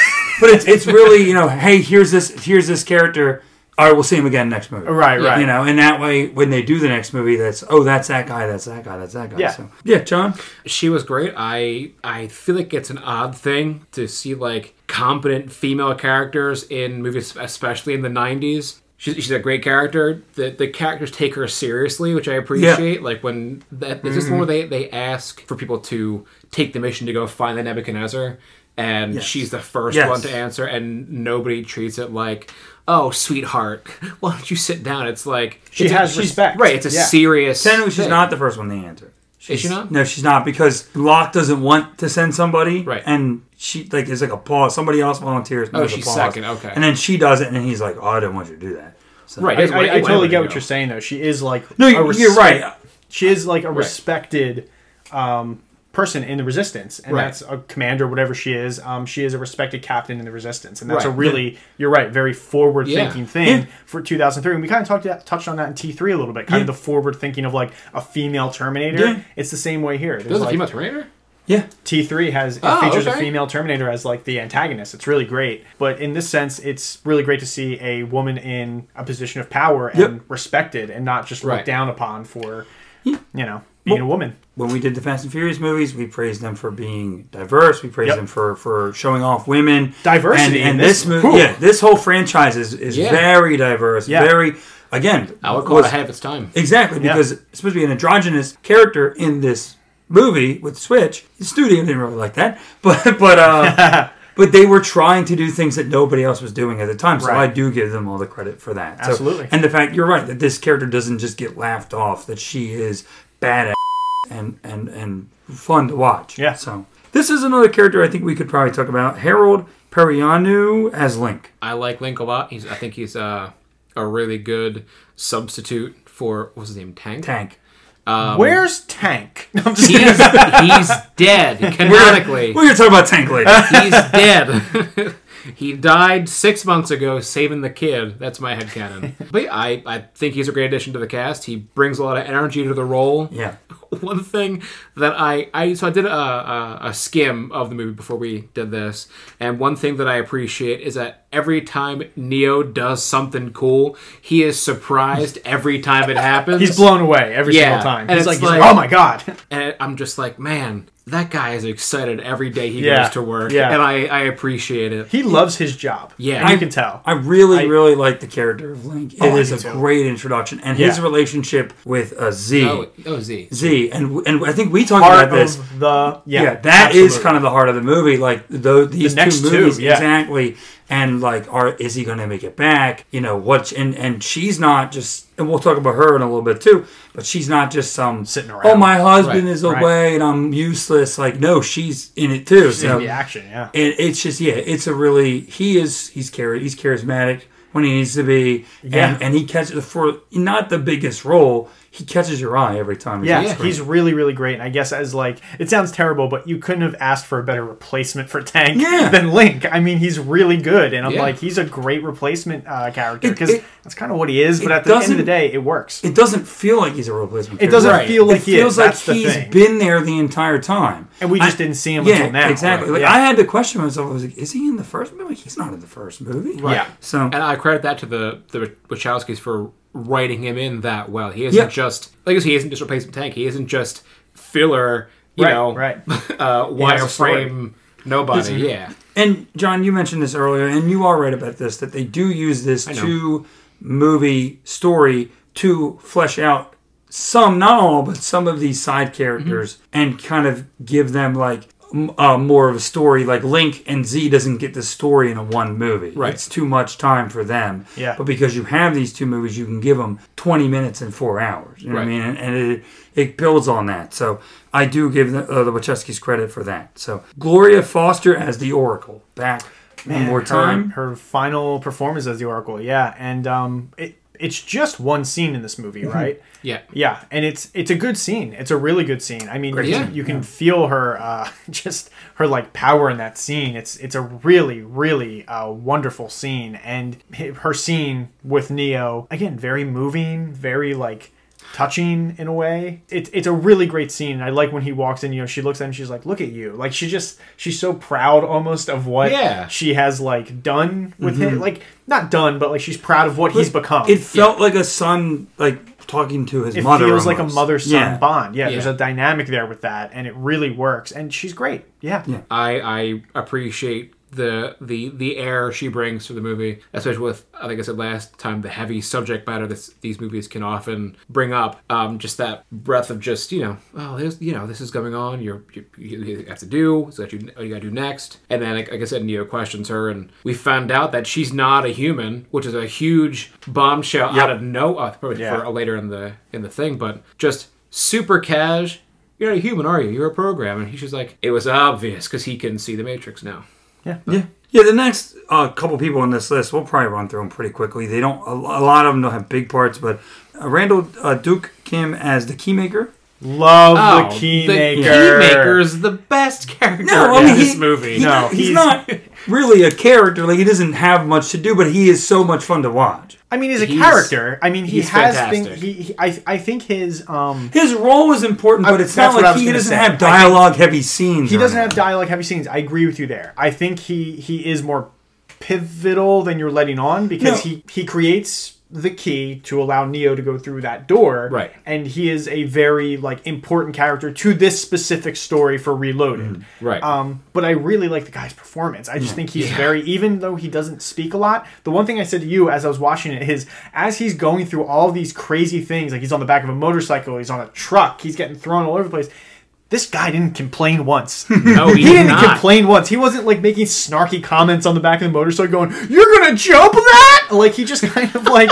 but it's it's really, you know, hey, here's this here's this character. All right, we'll see him again next movie. Right, right. You know, and that way, when they do the next movie, that's, oh, that's that guy, that's that guy, that's that guy. Yeah, so, yeah John? She was great. I I feel like it's an odd thing to see, like, competent female characters in movies, especially in the nineties. She's, she's a great character. The the characters take her seriously, which I appreciate. Yeah. Like, when... that is this mm. one where they, they ask for people to take the mission to go find the Nebuchadnezzar, and yes. she's the first yes. one to answer, and nobody treats it like, oh, sweetheart, why don't you sit down? It's like... She it's has a, respect. Right, it's a yeah. serious Technically, she's thing. Not the first one to answer. She's, is she not? No, she's not, because Locke doesn't want to send somebody, right? And she like there's like a pause. Somebody else volunteers. Oh, she's a pause, second. Okay, and then she does it, and he's like, "Oh, I didn't want you to do that." So, right. I, I, I, I totally get what you're saying, though. She is like no, a res- you're right. She is like a right. respected um, person in the Resistance, and right. that's a commander, whatever she is. Um, she is a respected captain in the Resistance, and that's right. a really yeah. you're right, very forward thinking yeah. thing yeah. for two thousand three. And we kind of talked touched on that in T three a little bit, kind yeah. of the forward thinking of like a female Terminator. Yeah. It's the same way here. There's, there's like, a female Terminator. Yeah, T three has it oh, features okay. a female Terminator as like the antagonist. It's really great, but in this sense, it's really great to see a woman in a position of power and yep. respected, and not just right. looked down upon for you know being well, a woman. When we did the Fast and Furious movies, we praised them for being diverse. We praised yep. them for, for showing off women diversity. And, and in this, this movie, yeah, this whole franchise is is yeah. very diverse. Yeah. Very. Again, I would call it ahead of its time. Exactly, because yep. it's supposed to be an androgynous character in this movie with Switch. The studio didn't really like that, but but uh, but they were trying to do things that nobody else was doing at the time. So right. I do give them all the credit for that. Absolutely, so, and the fact you're right that this character doesn't just get laughed off; that she is badass and and and fun to watch. Yeah. So this is another character I think we could probably talk about. Harold Perrineau as Link. I like Link a lot. He's I think he's uh, a really good substitute for what was his name Tank. Tank. Um, Where's Tank? No, he's, he's dead, canonically. We're, we're going to talk about Tank later. He's dead. He died six months ago saving the kid. That's my headcanon. But yeah, I, I think he's a great addition to the cast. He brings a lot of energy to the role. Yeah. One thing that I... I so I did a, a, a skim of the movie before we did this, and one thing that I appreciate is that every time Neo does something cool, he is surprised every time it happens. He's blown away every yeah. single time. And he's, it's like, like, he's like, oh my God. And I'm just like, man... That guy is excited every day he yeah. goes to work, yeah. and I, I appreciate it. He loves his job. Yeah, I, you can tell. I really, I, really like the character of Link. It oh, is a too. great introduction, and yeah. his relationship with a Z. Oh, oh, Z, Z, and and I think we talked heart about this. Of the yeah, yeah that absolutely. is kind of the heart of the movie. Like the, these the next two movies, two, yeah. exactly. And like, are is he going to make it back? You know what? And and she's not just. And we'll talk about her in a little bit too. But she's not just some sitting around. Oh, my husband right, is away right. and I'm useless. Like no, she's in it too. She's so in the action, yeah. And it's just yeah, it's a really he is he's chari- he's charismatic when he needs to be. Yeah. And, and he catches for not the biggest role. He catches your eye every time. Yeah, yeah, he's really, really great. And I guess as like, it sounds terrible, but you couldn't have asked for a better replacement for Tank yeah. than Link. I mean, he's really good. And I'm yeah. like, he's a great replacement uh, character because that's kind of what he is. But at the end of the day, it works. It doesn't feel like he's a replacement character. It doesn't right. feel like it he feels is. Like that's he's the thing. Been there the entire time. And we just I, didn't see him yeah, until now. Exactly. Right? Like, yeah. I had to question myself. I was like, is he in the first movie? He's not in the first movie. Right. Yeah. So, and I credit that to the, the Wachowskis for writing him in that well. He isn't yeah. just like I said, he isn't just replacement Tank. He isn't just filler, you right, know, right. uh, wireframe nobody. Isn't, yeah. And John, you mentioned this earlier, and you are right about this, that they do use this two movie story to flesh out some, not all, but some of these side characters mm-hmm. and kind of give them like uh, more of a story. Like Link and Z doesn't get the story in a one movie. Right. It's too much time for them. Yeah. But because you have these two movies, you can give them twenty minutes and four hours. You know right. what I mean? And, and it it builds on that. So I do give the, uh, the Wachowskis credit for that. So Gloria Foster as the Oracle. Back Man, one more time. Her, her final performance as the Oracle. Yeah. And um, it. It's just one scene in this movie, right? yeah. Yeah, and it's it's a good scene. It's a really good scene. I mean, you, yeah. you can yeah. feel her, uh, just her, like, power in that scene. It's it's a really, really uh, wonderful scene. And her scene with Neo, again, very moving, very, like, touching in a way. It's it's a really great scene. And I like when he walks in, you know, she looks at him, she's like, look at you. Like, she just, she's so proud almost of what yeah. she has, like, done with mm-hmm. him. Like, not done, but like she's proud of what like, he's become. It felt yeah. like a son, like talking to his it mother. It feels almost. like a mother-son yeah. bond. Yeah, yeah, there's a dynamic there with that, and it really works. And she's great. Yeah, yeah. I I appreciate the the the air she brings to the movie, especially with, like I said last time, the heavy subject matter that these movies can often bring up. Um, just that breath of just you know, oh, there's you know, this is going on. You're you, you have to do so that you you got to do next. And then, like I said, Neo questions her, and we found out that she's not a human, which is a huge bombshell yep. out of no, uh, probably yeah. for later in the in the thing, but just super cash. You're not a human, are you? You're a program. And she's like, it was obvious because he can see the Matrix now. Yeah. yeah, yeah. The next uh, couple people on this list, we'll probably run through them pretty quickly. They don't. A, a lot of them don't have big parts, but uh, Randall uh, Duke Kim as the Keymaker. Love oh, the Keymaker. The Keymaker is the best character no, I mean, in he, this movie. He, no, he's, he's not really a character. Like, he doesn't have much to do, but he is so much fun to watch. I mean, he's a he's, character. I mean, he has things. He, he, I, I think his um, his role was important, but I, it's not like he doesn't say. have dialogue heavy scenes. He doesn't have dialogue heavy scenes. I agree with you there. I think he he is more pivotal than you're letting on because no. he, he creates the key to allow Neo to go through that door. Right. And he is a very like important character to this specific story for Reloaded. Mm, right. Um, but I really like the guy's performance. I just think he's yeah. very, even though he doesn't speak a lot, the one thing I said to you as I was watching it is, as he's going through all these crazy things, like he's on the back of a motorcycle, he's on a truck, he's getting thrown all over the place. This guy didn't complain once. No, he, he didn't not. complain once. He wasn't like making snarky comments on the back of the motorcycle going, "You're gonna jump that?" Like, he just kind of like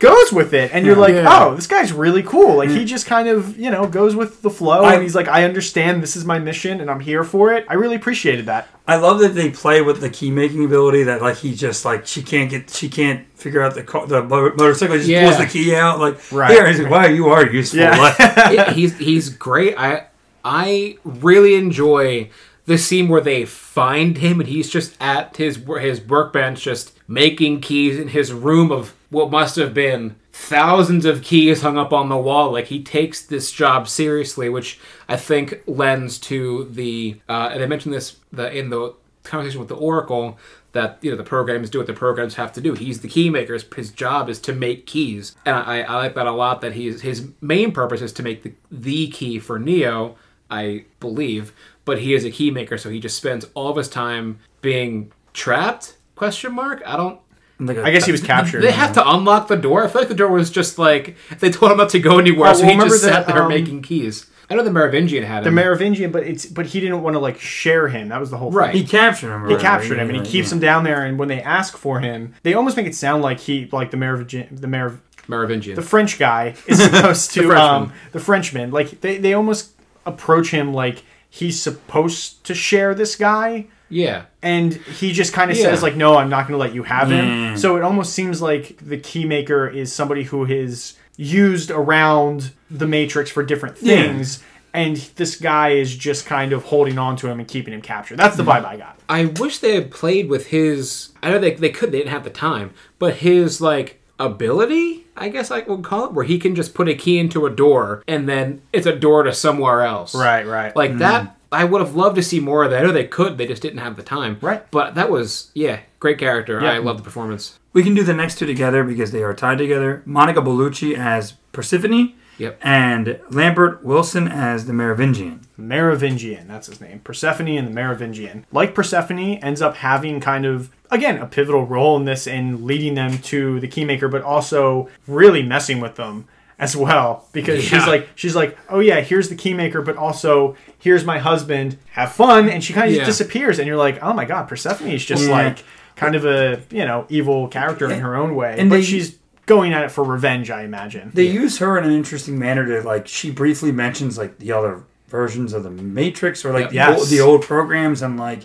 goes with it, and you're yeah, like, yeah. "Oh, this guy's really cool." Like, he just kind of, you know, goes with the flow, I, and he's like, "I understand. This is my mission, and I'm here for it." I really appreciated that. I love that they play with the key making ability. That like he just like she can't get she can't figure out the car, the motorcycle. He just yeah. pulls the key out. Like right. here, he's like, "Wow, you are useful." Yeah. Like, it, he's he's great. I. I really enjoy the scene where they find him and he's just at his his workbench just making keys in his room of what must have been thousands of keys hung up on the wall. Like, he takes this job seriously, which I think lends to the... Uh, and I mentioned this the, in the conversation with the Oracle, that, you know, the programs do what the programs have to do. He's the key maker. His job is to make keys. And I, I like that a lot, that he's, his main purpose is to make the, the key for Neo, I believe, but he is a key maker, so he just spends all of his time being trapped? Question mark? I don't... Like a, I guess he was captured. They have to unlock the door? I feel like the door was just like... They told him not to go anywhere, oh, so well, he just that, sat there um, making keys. I know the Merovingian had him. The Merovingian, but it's but he didn't want to, like, share him. That was the whole thing. Right. He captured him. Right? He captured him, and he keeps yeah. him down there, and when they ask for him, they almost make it sound like he... Like, the Merovingian... The Merov- Merovingian. The French guy is supposed to... the, um, the Frenchman. Like, they, they almost... approach him like he's supposed to share this guy. Yeah. And he just kind of yeah. says, like, no, I'm not going to let you have yeah. him. So it almost seems like the Keymaker is somebody who is used around the Matrix for different things. Yeah. And this guy is just kind of holding on to him and keeping him captured. That's the vibe I got. I wish they had played with his... I know they, they could. They didn't have the time. But his, like... ability, I guess I would call it, where he can just put a key into a door and then it's a door to somewhere else. Right, right. Like mm. that, I would have loved to see more of that. I know they could, they just didn't have the time. Right. But that was, yeah, great character. Yeah. I love the performance. We can do the next two together because they are tied together. Monica Bellucci as Persephone. Yep. And Lambert Wilson as the Merovingian. Merovingian, that's his name. Persephone and the Merovingian. Like Persephone, ends up having kind of, again, a pivotal role in this in leading them to the Keymaker, but also really messing with them as well. Because yeah. she's like, she's like, oh yeah, here's the Keymaker, but also here's my husband. Have fun. And she kind of yeah. just disappears. And you're like, oh my God, Persephone is just yeah. like kind of a, you know, evil character in her own way. And but they, she's going at it for revenge, I imagine. They yeah. use her in an interesting manner to, like, she briefly mentions, like, the other versions of the Matrix or like yes. the, old, the old programs, and like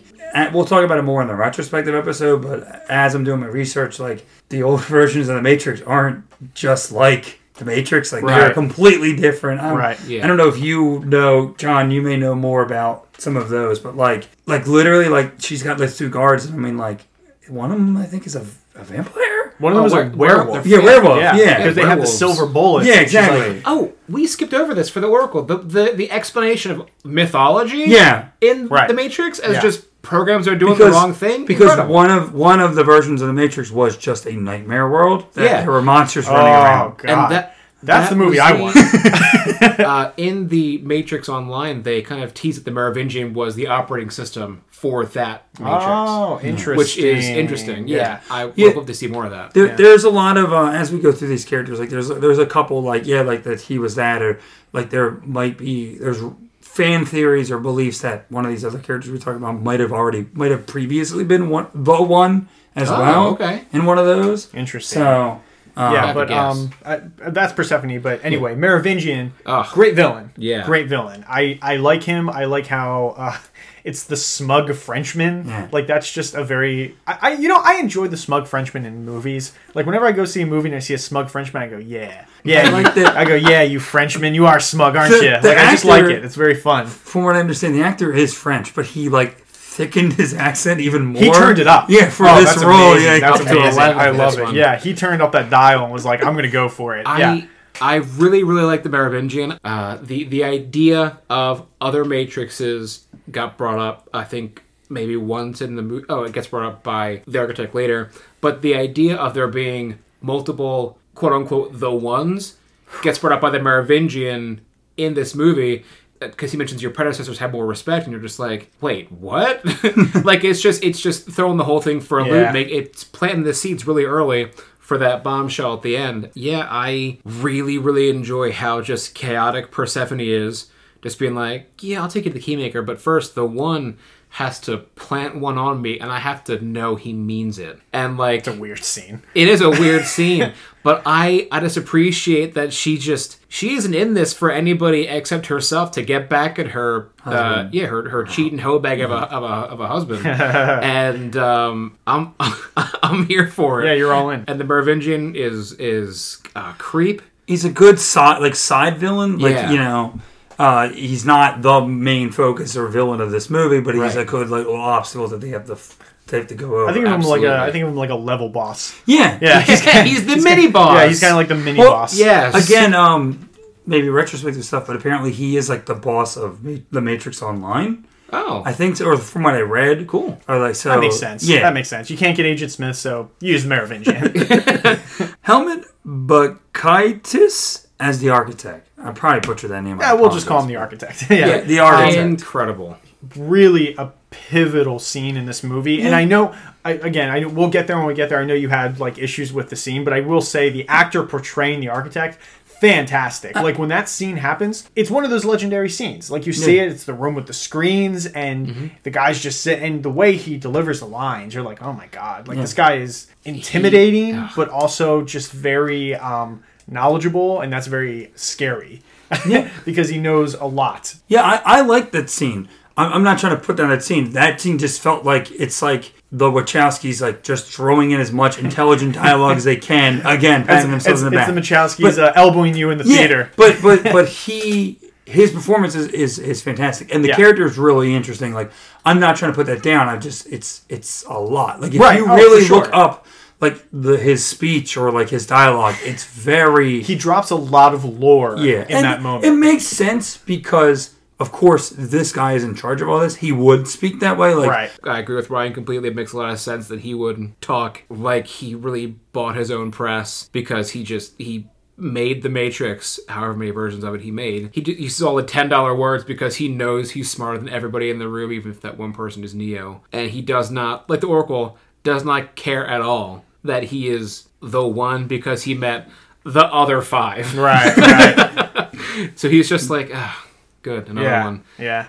we'll talk about it more in the retrospective episode, but as I'm doing my research, like the old versions of the Matrix aren't just like the Matrix, like right. they're completely different. I'm, right yeah. I don't know if you know, John, you may know more about some of those, but like like literally like she's got those two guards, and I mean like one of them I think is a, a vampire. One of them is oh, a werewolf. Yeah, werewolf. Yeah, because yeah. yeah. they have the silver bullets. Yeah, exactly. Like, oh, we skipped over this for the Oracle. The the, the explanation of mythology yeah. in right. the Matrix as yeah. just programs are doing because, the wrong thing. Because Incredible. one of one of the versions of the Matrix was just a nightmare world. That yeah. There were monsters oh, running around. God. And that, That's that the movie I the, want. uh, in the Matrix Online, they kind of tease that the Merovingian was the operating system for that Matrix. Oh, interesting. Which is interesting. Yeah, yeah. I would yeah. love to see more of that. There, yeah. There's a lot of uh, as we go through these characters, like there's there's a couple like yeah, like that he was that, or like there might be there's fan theories or beliefs that one of these other characters we're talking about might have already might have previously been one the one as oh, well. Okay, in one of those. Interesting. So. Um, yeah, but um, I, that's Persephone. But anyway, Merovingian, Ugh. great villain. Yeah, great villain. I, I like him. I like how uh, it's the smug Frenchman. Yeah. Like that's just a very I, I you know I enjoy the smug Frenchman in movies. Like whenever I go see a movie and I see a smug Frenchman, I go yeah yeah. I, like that. I go yeah you Frenchman, you are smug, aren't the, you? Like I just actor, like it. It's very fun. From what I understand, the actor is French, but he like. Thickened his accent even more. He turned it up. Yeah, for oh, this role. Amazing. Yeah, that's amazing. Amazing. I love it. Yeah, he turned up that dial and was like, "I'm going to go for it." I, yeah, I really, really like the Merovingian. Uh, the the idea of other Matrixes got brought up. I think maybe once in the movie. Oh, it gets brought up by the Architect later. But the idea of there being multiple "quote unquote" the ones gets brought up by the Merovingian in this movie. Because he mentions your predecessors had more respect, and you're just like, wait, what? Like it's just it's just throwing the whole thing for a yeah. loop. Make, it's planting the seeds really early for that bombshell at the end. Yeah, I really really enjoy how just chaotic Persephone is, just being like, yeah, I'll take you to the Keymaker, but first the one has to plant one on me, and I have to know he means it. And like, it's a weird scene. It is a weird scene. But I, I just appreciate that she just she isn't in this for anybody except herself to get back at her uh, yeah her her cheating hoe bag of a of a of a husband. And um, I'm I'm here for it. Yeah, you're all in. And the Merovingian is is a creep. He's a good side like side villain. Like yeah. you know. Uh, he's not the main focus or villain of this movie, but he's right. a good little obstacle that they have to f- they have to go over. I think of him like a I think of him like a level boss. Yeah, yeah, he's, kinda, he's the he's mini kinda, boss. Yeah, he's kind of like the mini well, boss. Yes. Again, um, maybe retrospective stuff, but apparently he is like the boss of Ma- the Matrix Online. Oh, I think, so, or from what I read, cool. Or like so, that makes sense. Yeah, that makes sense. You can't get Agent Smith, so use Merovingian. Helmut Bakaitis as the Architect. I probably butchered that name. Yeah, we'll just call him the Architect. yeah. yeah, the Architect. Incredible. Really a pivotal scene in this movie. Yeah. And I know, I, again, I we'll get there when we get there. I know you had like issues with the scene, but I will say the actor portraying the Architect, fantastic. Like when that scene happens, it's one of those legendary scenes. Like you see yeah. it, it's the room with the screens and mm-hmm. the guy's just sitting, and the way he delivers the lines, you're like, oh my God. Like yeah. this guy is intimidating, he, but also just very... Um, knowledgeable, and that's very scary yeah. because he knows a lot. Yeah, I, I like that scene. I'm, I'm not trying to put down that scene. That scene just felt like it's like the Wachowskis like just throwing in as much intelligent dialogue as they can. Again, patting themselves in the back. It's the Wachowskis but, uh, elbowing you in the yeah, theater. but but but he his performance is, is, is fantastic, and the yeah. character is really interesting. Like I'm not trying to put that down. I just it's it's a lot. Like if right. you oh, really sure. look up. Like the his speech or like his dialogue, it's very. He drops a lot of lore. Yeah. in and that moment. It makes sense because, of course, this guy is in charge of all this. He would speak that way. Like, right. I agree with Ryan completely. It makes a lot of sense that he would talk like he really bought his own press because he just he made The Matrix, however many versions of it he made, he uses all the ten dollar words because he knows he's smarter than everybody in the room, even if that one person is Neo. And he does not, like the Oracle, does not care at all that he is the one because he met the other five. Right, right. So he's just like, ah, oh, good, another yeah, one. Yeah.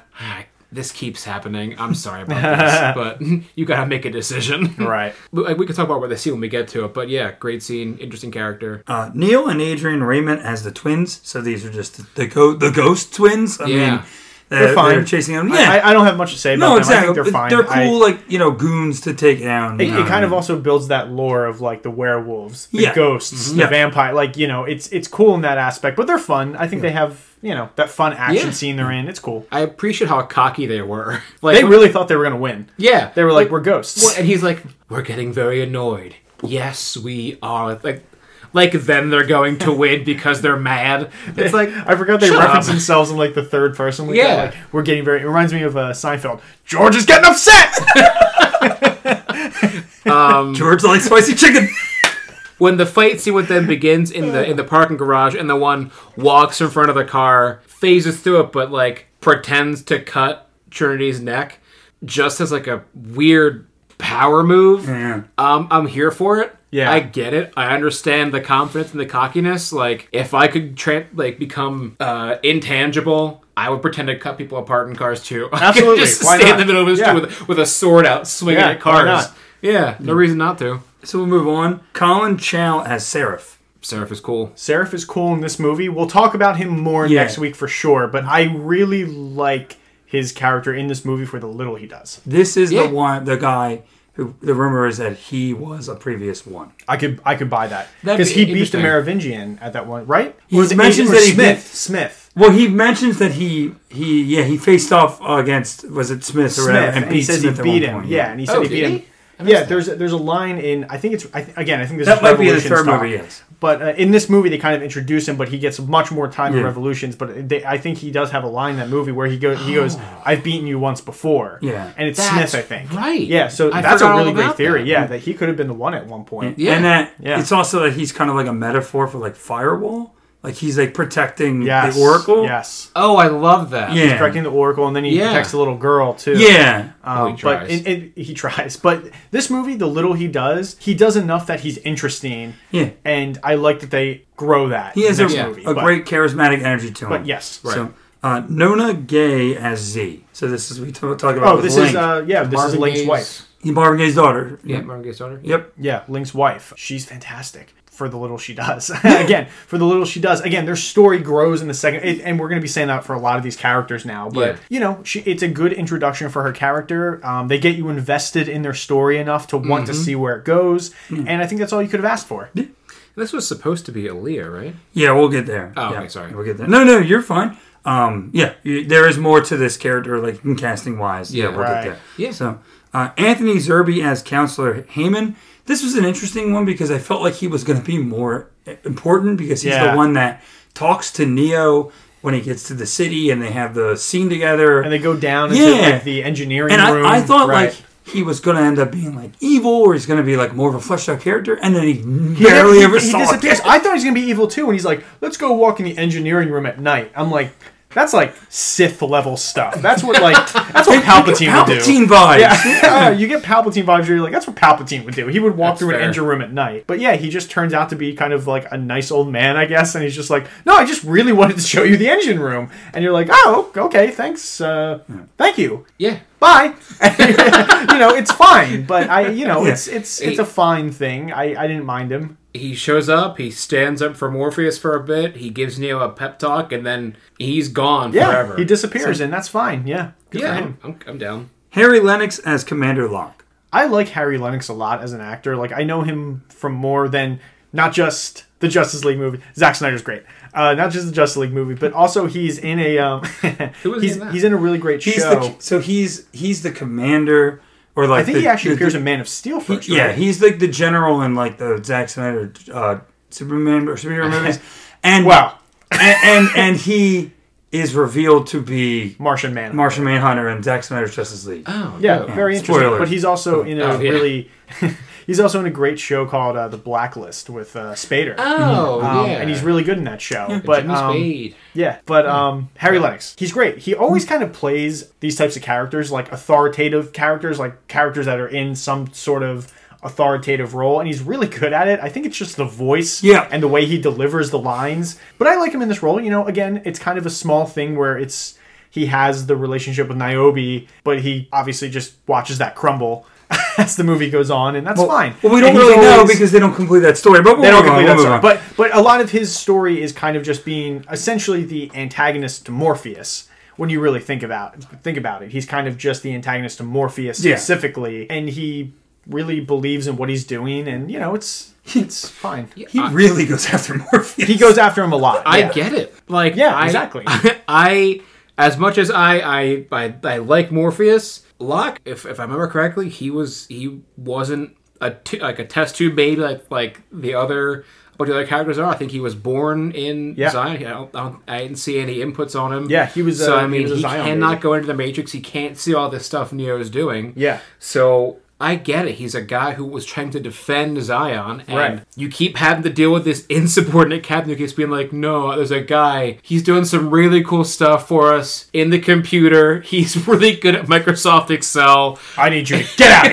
This keeps happening. I'm sorry about this, but you gotta make a decision. Right. We can talk about what they see when we get to it, but yeah, great scene, interesting character. Uh, Neo and Adrian Raymond as the twins, so these are just the go- the ghost twins. I yeah. mean, they're, they're fine. They're chasing them. Yeah. I, I don't have much to say about no, them. Exactly. I think they're fine. They're cool, I, like, you know, goons to take down. It, it kind of also builds that lore of, like, the werewolves, the yeah. ghosts, mm-hmm. the yeah. vampire. Like, you know, it's it's cool in that aspect, but they're fun. I think yeah. they have, you know, that fun action yeah. scene they're in. It's cool. I appreciate how cocky they were. Like, they really thought they were going to win. Yeah. They were like, like we're ghosts. Well, and he's like, we're getting very annoyed. Yes, we are. Like, Like, then they're going to win because they're mad. It's like, I forgot they reference up. themselves in, like, the third person. Like yeah. That. Like, we're getting very... It reminds me of uh, Seinfeld. George is getting upset! um, George likes spicy chicken. When the fight scene with them begins in the in the parking garage and the one walks in front of the car, phases through it, but, like, pretends to cut Trinity's neck just as, like, a weird power move, mm. um, I'm here for it. Yeah, I get it. I understand the confidence and the cockiness. Like, if I could tra- like become uh, intangible, I would pretend to cut people apart in cars too. Absolutely, just why stand not? in the middle of the yeah. street with, with a sword out, swinging yeah, at cars. Why not? Yeah, no reason not to. So we'll move on. Colin Chow as Seraph. Seraph is cool. Seraph is cool in this movie. We'll talk about him more yeah. next week for sure. But I really like his character in this movie for the little he does. This is yeah. the one, the guy. Who, the rumor is that he was a previous one. I could I could buy that. Because be he beat the Merovingian at that one, right? He mentions that he Smith. Beat, Smith. Well, he mentions that he he yeah he faced off against, was it Smith or Smith, and, and, and he says Smith he beat him. Point, yeah. yeah, and he said oh, he beat he? him. Yeah, that. there's there's a line in I think it's I th- again I think this that is might Revolutions be the third stock, movie, yes. But uh, in this movie they kind of introduce him, but he gets much more time yeah. in Revolutions. But they, I think he does have a line in that movie where he goes he goes oh. I've beaten you once before, yeah, and it's that's Smith I think right, yeah. So I that's a really great theory, that. yeah, that he could have been the one at one point, yeah. And that yeah. it's also that he's kind of like a metaphor for like firewall. Like, he's, like, protecting yes. the Oracle. Yes. Oh, I love that. Yeah. He's protecting the Oracle, and then he yeah. protects the little girl, too. Yeah. Um, oh, he tries. But it, it, he tries. But this movie, the little he does, he does enough that he's interesting. Yeah. And I like that they grow that. He has in a, yeah. movie, a but, great charismatic energy to him. But, yes. Right. So, uh, Nona Gaye as Z. So this is what we talk about. Oh, this Link. is, uh, yeah, this Marvin is Link's Gay's, wife. Marvin Gaye's daughter. Yeah, yeah. Marvin Gaye's daughter. Yep. Yeah, Link's wife. She's fantastic. For the little she does. Again, for the little she does. Again, their story grows in the second... It, and we're going to be saying that for a lot of these characters now. But, yeah. you know, she, it's a good introduction for her character. Um, they get you invested in their story enough to want mm-hmm. to see where it goes. Mm-hmm. And I think that's all you could have asked for. Yeah. This was supposed to be Aaliyah, right? Yeah, we'll get there. Oh, yeah. okay, sorry. We'll get there. No, no, you're fine. Um, yeah, you, there is more to this character, like, casting-wise. Yeah, yeah we'll right. get there. Yeah. So, uh, Anthony Zerbe as Counselor Heyman. This was an interesting one because I felt like he was going to be more important because he's yeah. the one that talks to Neo when he gets to the city and they have the scene together. And they go down into yeah. like the engineering and room. And I, I thought right. like he was going to end up being like evil or he's going to be like more of a fleshed out character. And then he barely he, ever he, saw he disappears. It. I thought he was going to be evil too. And he's like, let's go walk in the engineering room at night. I'm like... That's like Sith level stuff. That's what like that's what Palpatine, Palpatine would do. Palpatine vibes. Yeah, uh, you get Palpatine vibes. Where you're like, that's what Palpatine would do. He would walk that's through fair. an engine room at night. But yeah, he just turns out to be kind of like a nice old man, I guess. And he's just like, no, I just really wanted to show you the engine room. And you're like, oh, okay, thanks, uh, thank you. Yeah. Bye. You know, it's fine. But I, you know, yeah. it's it's it's a fine thing. I, I didn't mind him. He shows up, he stands up for Morpheus for a bit, he gives Neo a pep talk, and then he's gone yeah, forever. He disappears, so, and that's fine. Yeah, good yeah, for him. I'm, I'm down. Harry Lennox as Commander Locke. I like Harry Lennox a lot as an actor. Like, I know him from more than not just the Justice League movie. Zack Snyder's great. Uh, not just the Justice League movie, but also he's in a um, Who is he's, he in that? He's in a really great he's show. The, so he's he's the commander. Or like I think the, he actually the, appears the, in Man of Steel first. He, right? Yeah, he's like the general in like the Zack Snyder uh, Superman or superhero movies. And wow, and, and and he is revealed to be Martian Manhunter. Martian Manhunter in Zack Snyder's Justice League. Oh, yeah, yeah. very interesting. Spoilers. But he's also in a oh, yeah. really He's also in a great show called uh, The Blacklist with uh, Spader. Oh, um, yeah. And he's really good in that show. Yeah, but Jimmy um, Spade. Yeah, but um, Harry Lennox, he's great. He always kind of plays these types of characters, like authoritative characters, like characters that are in some sort of authoritative role, and he's really good at it. I think it's just the voice yeah. and the way he delivers the lines. But I like him in this role. You know, again, it's kind of a small thing where it's he has the relationship with Niobe, but he obviously just watches that crumble as the movie goes on, and that's well, fine. Well, we don't really always, know because they don't complete that story. But we'll they don't complete on, that we'll story. But, but a lot of his story is kind of just being essentially the antagonist to Morpheus. When you really think about think about it, he's kind of just the antagonist to Morpheus specifically, yeah. and he really believes in what he's doing, and you know it's it's fine. He I, really goes after Morpheus. He goes after him a lot. I yeah. get it. Like yeah, I, exactly. I, I as much as I I, I, I like Morpheus. Locke, if if I remember correctly, he was he wasn't a t- like a test tube baby like like the other bunch of other characters are. I think he was born in yeah. Zion. I don't, I don't I didn't see any inputs on him. Yeah, he was. So uh, I mean, he, he cannot baby. go into the Matrix. He can't see all this stuff Neo's doing. Yeah. So I get it. He's a guy who was trying to defend Zion, and right. you keep having to deal with this insubordinate captain who keeps being like, no, there's a guy. He's doing some really cool stuff for us in the computer. He's really good at Microsoft Excel. I need you to get out of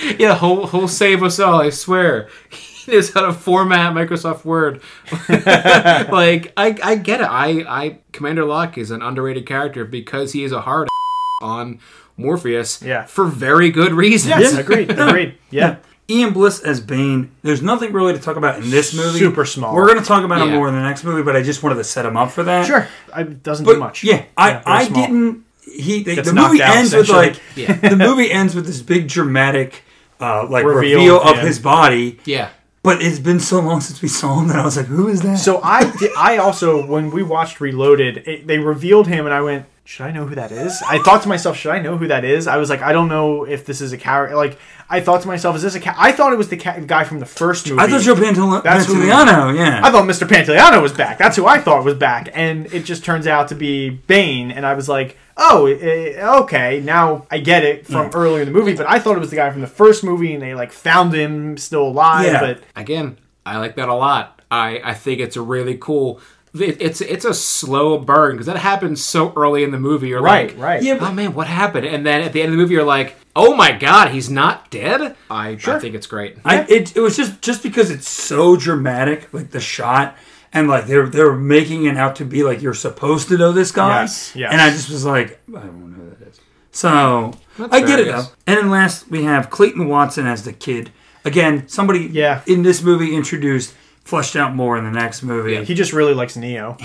here. yeah, he'll, he'll save us all, I swear. He knows how to format Microsoft Word. Like, I, I get it. I, I Commander Locke is an underrated character because he is a hard a- on Morpheus yeah. for very good reasons. Yes, agreed, agreed. Yeah. Ian Bliss as Bane. There's nothing really to talk about in this movie. Super small. We're going to talk about yeah. him more in the next movie, but I just wanted to set him up for that. Sure. It doesn't but, do much. Yeah, I, yeah, I didn't... He they, The movie out, ends with like... Yeah. The movie ends with this big dramatic uh, like reveal, reveal of him. His body. Yeah. But it's been so long since we saw him that I was like, who is that? So I, did, I also, when we watched Reloaded, it, they revealed him and I went... Should I know who that is? I thought to myself, should I know who that is? I was like, I don't know if this is a character. Like, I thought to myself, is this a ca- I thought it was the ca- guy from the first movie. I thought Joe Pantoliano, Pantoliano, yeah. I thought Mister Pantoliano was back. That's who I thought was back. And it just turns out to be Bane. And I was like, oh, okay, now I get it from mm. earlier in the movie. But I thought it was the guy from the first movie, and they, like, found him still alive. Yeah. But again, I like that a lot. I, I think it's really cool. It's it's a slow burn because that happens so early in the movie. You're right, like, right. Yeah, but, oh man, what happened? And then at the end of the movie, you're like, oh my god, he's not dead. I, sure. I think it's great. I, it it was just, just because it's so dramatic, like the shot, and like they're they're making it out to be like you're supposed to know this guy. Yes, yes. And I just was like, I don't know who that is. So That's I fair, get it I though. And then last we have Clayton Watson as the kid. Again, somebody yeah. in this movie introduced. Fleshed out more in the next movie. Yeah, he just really likes Neo.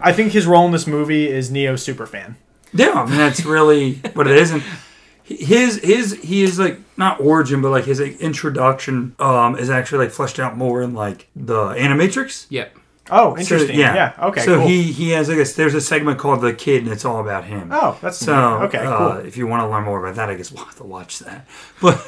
I think his role in this movie is Neo superfan. Yeah, I mean, that's really what it is. And his his he is like not origin, but like his like, introduction um, is actually like fleshed out more in like the Animatrix. Yeah. Oh, interesting. So, yeah. yeah. Okay. So cool. he he has like a, there's a segment called The Kid, and it's all about him. Oh, that's so okay. Cool. Uh, if you want to learn more about that, I guess we'll have to watch that. But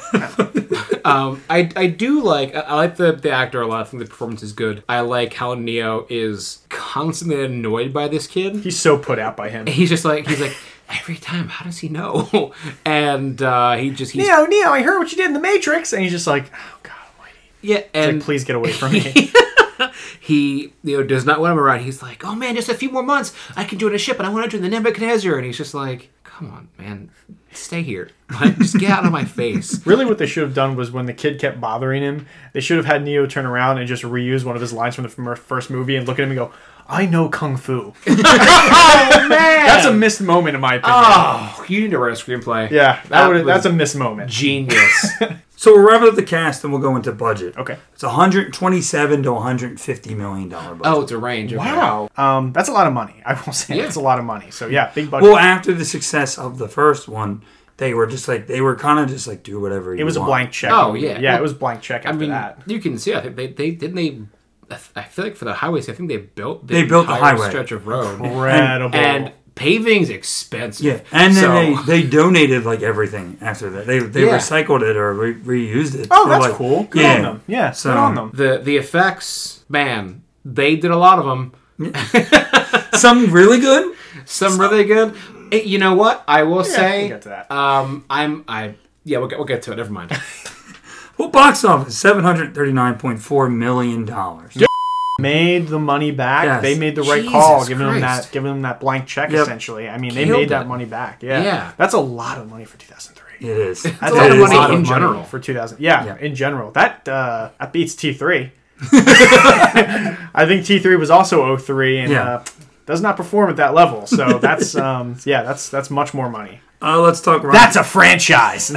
um, I I do like I like the, the actor a lot. I think the performance is good. I like how Neo is constantly annoyed by this kid. He's so put out by him. He's just like he's like. Every time, how does he know? And uh, he just he's, Neo Neo. I heard what you did in The Matrix, and he's just like, oh God Almighty. Yeah, and like, please get away from me. He, you know, does not want him around. He's like, oh man, just a few more months, I can join a ship, and I want to join the Nebuchadnezzar. And he's just like, come on, man, stay here. Like, just get out of my face. Really what they should have done was when the kid kept bothering him, they should have had Neo turn around and just reuse one of his lines from the first movie and look at him and go, I know Kung Fu. Oh, man. That's a missed moment in my opinion. Oh, you need to write a screenplay. Yeah, that that that's a missed moment. Genius. So we'll wrap up the cast and we'll go into budget. Okay. It's one hundred twenty-seven to one hundred fifty million dollars budget. Oh, it's a range. Okay. Wow. Um, that's a lot of money. I will say yeah. that's a lot of money. So yeah, big budget. Well, after the success of the first one, they were just like, they were kind of just like, do whatever you want. It was want. a blank check. Oh, yeah. Yeah, well, it was blank check after I mean, that. You can see, I think they, they, didn't they... I feel like for the highways, I think they built the they built the highway stretch of road. Incredible. And, and paving's expensive. Yeah, and so. then they, they donated like everything after that. They they yeah. recycled it or re- reused it. Oh, that's like, cool. Good yeah. on them. Yeah, so good on them. The the effects, man, they did a lot of them. Some really good. Some, Some really good. You know what? I will yeah, say. We'll get to that. Um, I'm I yeah. We'll get we'll get to it. Never mind. Well, box office, seven hundred thirty-nine point four million dollars. Dude, made the money back. Yes. They made the right Jesus call, giving Christ. them that giving them that blank check, yep. essentially. I mean, Killed they made it. that money back. Yeah. yeah. That's a lot of money for two thousand three. It is. That's a lot of money in general. For two thousand. Yeah, yeah, in general. That uh, that beats T three. I think T three was also oh three and yeah. uh, does not perform at that level. So that's, um, yeah, that's that's much more money. Uh, let's talk. Rotten That's a franchise.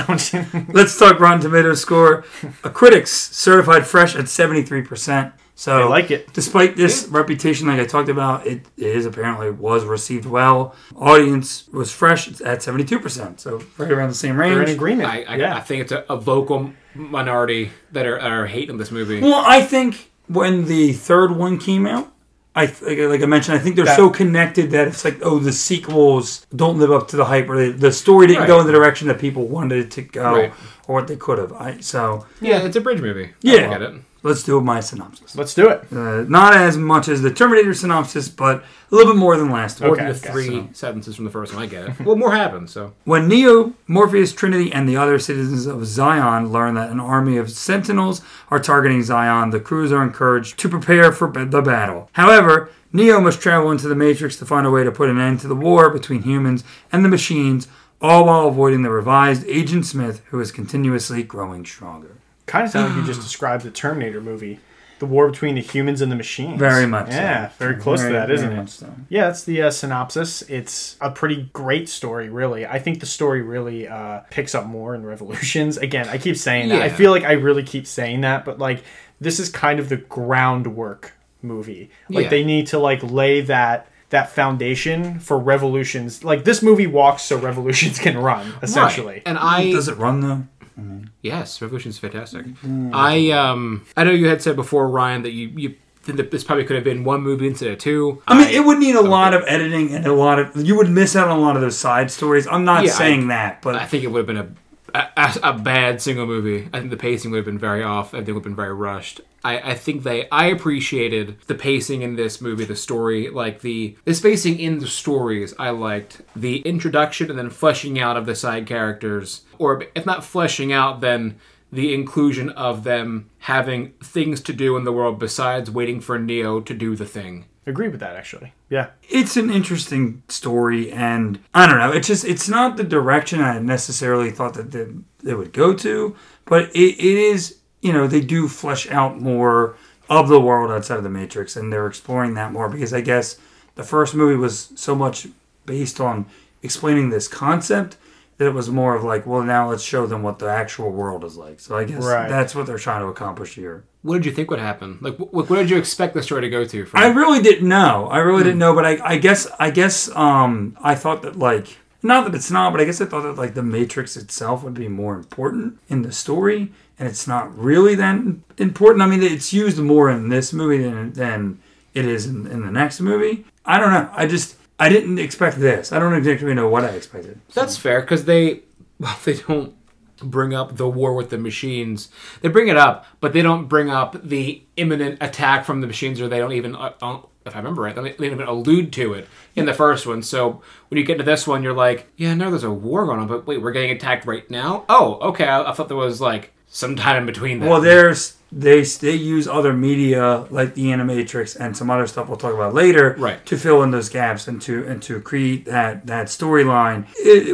Let's talk Rotten Tomatoes score. A critics certified fresh at seventy-three percent. So I like it. Despite this yeah. reputation, like I talked about, it is apparently was received well. Audience was fresh at seventy-two percent. So right around the same range. They're in agreement. I, I, yeah. I think it's a, a vocal minority that are, are hating this movie. Well, I think when the third one came out, I like, like I mentioned, I think they're that, so connected that it's like, oh, the sequels don't live up to the hype, or they, the story didn't right. go in the direction that people wanted it to go, right. or what they could have. I, so yeah, it's a bridge movie. Yeah, I get it. Let's do my synopsis. Let's do it. Uh, not as much as the Terminator synopsis, but a little bit more than last one. Okay, the three so. sentences from the first one, I get it. Well, more happens. So when Neo, Morpheus, Trinity, and the other citizens of Zion learn that an army of sentinels are targeting Zion, the crews are encouraged to prepare for the battle. However, Neo must travel into the Matrix to find a way to put an end to the war between humans and the machines, all while avoiding the revised Agent Smith, who is continuously growing stronger. Kind of sounds like you just described the Terminator movie, the war between the humans and the machines. Very much yeah, so. Yeah, very close very, to that, isn't very it? Much so. Yeah, that's the uh, synopsis. It's a pretty great story, really. I think the story really uh, picks up more in Revolutions. Again, I keep saying yeah. that. I feel like I really keep saying that, but like this is kind of the groundwork movie. Like yeah. they need to like lay that that foundation for Revolutions. Like this movie walks so Revolutions can run, essentially. Right. And I Does it run though? Mm-hmm. Yes, Revolution's fantastic. Mm-hmm. I um, I know you had said before, Ryan, that you, you think that this probably could have been one movie instead of two. I mean, I, it would need a okay. lot of editing and a lot of... You would miss out on a lot of those side stories. I'm not yeah, saying I, that, but... I think it would have been a, a, a bad single movie. I think the pacing would have been very off. I think it would have been very rushed. I, I think they... I appreciated the pacing in this movie, the story, like the... The spacing in the stories I liked. The introduction and then fleshing out of the side characters... Or if not fleshing out, then the inclusion of them having things to do in the world besides waiting for Neo to do the thing. Agree with that, actually. Yeah. It's an interesting story, and I don't know. It's just, it's not the direction I necessarily thought that they, they would go to, but it, it is, you know, they do flesh out more of the world outside of the Matrix, and they're exploring that more because I guess the first movie was so much based on explaining this concept that it was more of like, well, now let's show them what the actual world is like. So I guess right. that's what they're trying to accomplish here. What did you think would happen? Like, what, what did you expect the story to go to? From? I really didn't know. I really mm. didn't know, but I, I guess, I guess, um, I thought that like, not that it's not, but I guess I thought that like the Matrix itself would be more important in the story, and it's not really that important. I mean, it's used more in this movie than than it is in, in the next movie. I don't know. I just. I didn't expect this. I don't exactly know what I expected. So. That's fair, because they, well, they don't bring up the war with the machines. They bring it up, but they don't bring up the imminent attack from the machines, or they don't even, uh, if I remember right, they don't even allude to it in the first one. So when you get to this one, you're like, yeah, no, there's a war going on, but wait, we're getting attacked right now? Oh, okay, I, I thought there was, like, some time in between that. Well, there's... They they use other media like the Animatrix and some other stuff we'll talk about later right. to fill in those gaps and to and to create that that storyline.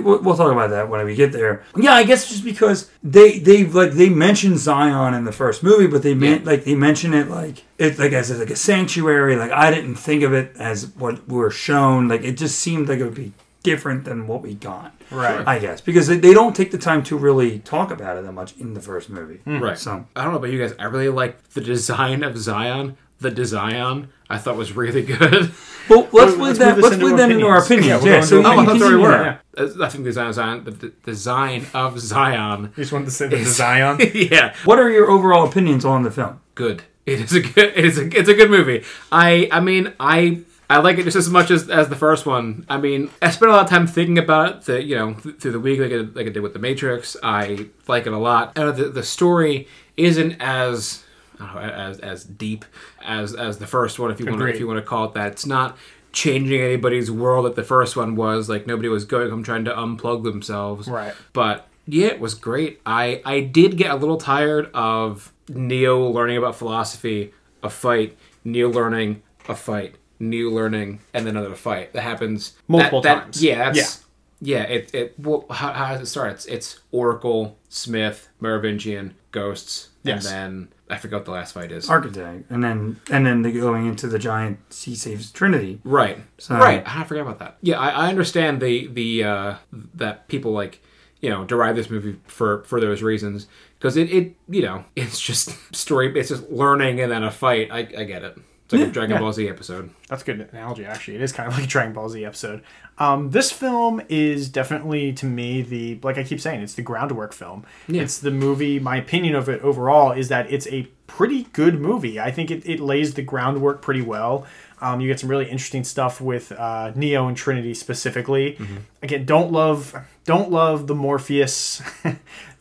We'll, we'll talk about that when we get there. Yeah, I guess just because they they like they mentioned Zion in the first movie, but they meant yeah. like they mention it like it like as like a sanctuary. Like I didn't think of it as what we were shown. Like it just seemed like it would be different than what we got. Right. I guess. Because they don't take the time to really talk about it that much in the first movie. Mm. Right. So I don't know about you guys. I really like the design of Zion. The design I thought was really good. Well, let's leave that let's leave that into our opinions. Yeah, yeah, so no, I thought they were. I think the design of Zion the, the design of Zion. You just wanted to say the Zion? Yeah. What are your overall opinions on the film? Good. It is a good it is a it's a good movie. I I mean I I like it just as much as, as the first one. I mean, I spent a lot of time thinking about it, the, you know, th- through the week, like I, like I did with The Matrix. I like it a lot. And the, the story isn't as I don't know, as as deep as as the first one, if you want if you want to call it that. It's not changing anybody's world that the first one was. Like nobody was going home trying to unplug themselves. Right. But Yeah, it was great. I, I did get a little tired of Neo learning about philosophy, a fight, Neo learning, a fight, Neo learning, and then another fight. That happens multiple that, that, times. Yeah, that's, yeah. yeah it, it, well, how, how does it start? It's, it's Oracle, Smith, Merovingian, Ghosts, yes. and then... I forgot what the last fight is. Architect. And then and then they're going into the giant sea saves Trinity. Right. So. Right. I forgot about that. Yeah, I, I understand the the uh, that people like, you know, derive this movie for, for those reasons. Because it, it, you know, it's just story, it's just learning and then a fight. I, I get it. It's like yeah, a Dragon yeah. Ball Z episode. That's a good analogy, actually. It is kind of like a Dragon Ball Z episode. Um, this film is definitely, to me, the, like I keep saying, it's the groundwork film. Yeah. It's the movie, my opinion of it overall is that it's a pretty good movie. I think it, it lays the groundwork pretty well. Um, you get some really interesting stuff with uh, Neo and Trinity specifically. Mm-hmm. Again, don't love, don't love the Morpheus...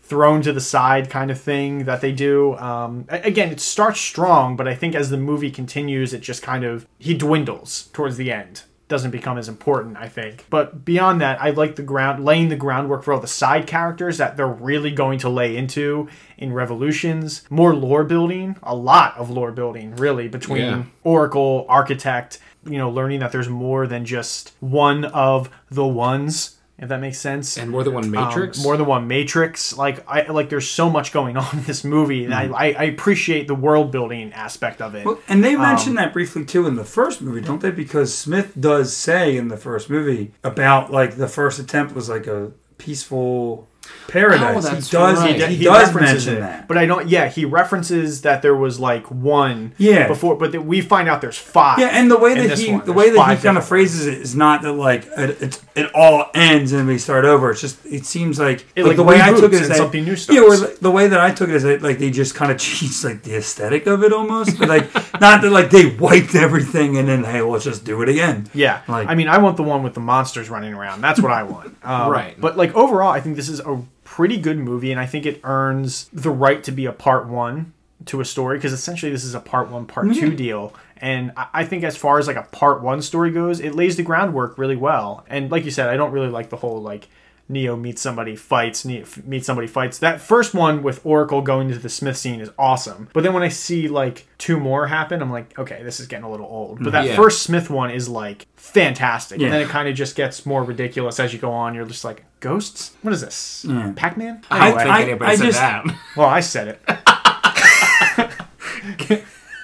thrown to the side kind of thing that they do. Um, again, it starts strong, but I think as the movie continues, it just kind of... He dwindles towards the end. Doesn't become as important, I think. But beyond that, I like the ground... Laying the groundwork for all the side characters that they're really going to lay into in Revolutions. More lore building. A lot of lore building, really, between yeah. Oracle, Architect, you know, learning that there's more than just one of the ones... If that makes sense. And More Than One Matrix? Um, More Than One Matrix. Like, I like. There's so much going on in this movie. And mm-hmm. I, I appreciate the world-building aspect of it. Well, and they mentioned um, that briefly, too, in the first movie, don't they? Because Smith does say in the first movie about, like, the first attempt was, like, a peaceful... paradise. Oh, he does. Right. He, d- he, he does mention it, that, but I don't. Yeah, he references that there was like one. Yeah. Before, but we find out there's five. Yeah, and the way that he, one, the way that he kind of phrases it is not that like it, it, it all ends and we start over. It's just it seems like, it, like, like the way I took it is that, something new starts. Yeah, or the, the way that I took it is that like they just kind of changed like the aesthetic of it almost, but like not that like they wiped everything and then hey, well, let's just do it again. Yeah. Like I mean, I want the one with the monsters running around. That's what I want. Um, right. But like overall, I think this is a pretty good movie, and I think it earns the right to be a part one to a story, because essentially this is a part one, part mm-hmm. two deal. And I think as far as like a part one story goes, it lays the groundwork really well. And like you said, I don't really like the whole like Neo meets somebody, fights, Neo f- meets somebody, fights. That first one with Oracle going into the Smith scene is awesome. But then when I see like two more happen, I'm like, okay, this is getting a little old. But that yeah. first Smith one is like fantastic. Yeah. And then it kind of just gets more ridiculous as you go on. You're just like, ghosts? What is this? Mm. Pac-Man? I don't think anybody said that. Well, I said it.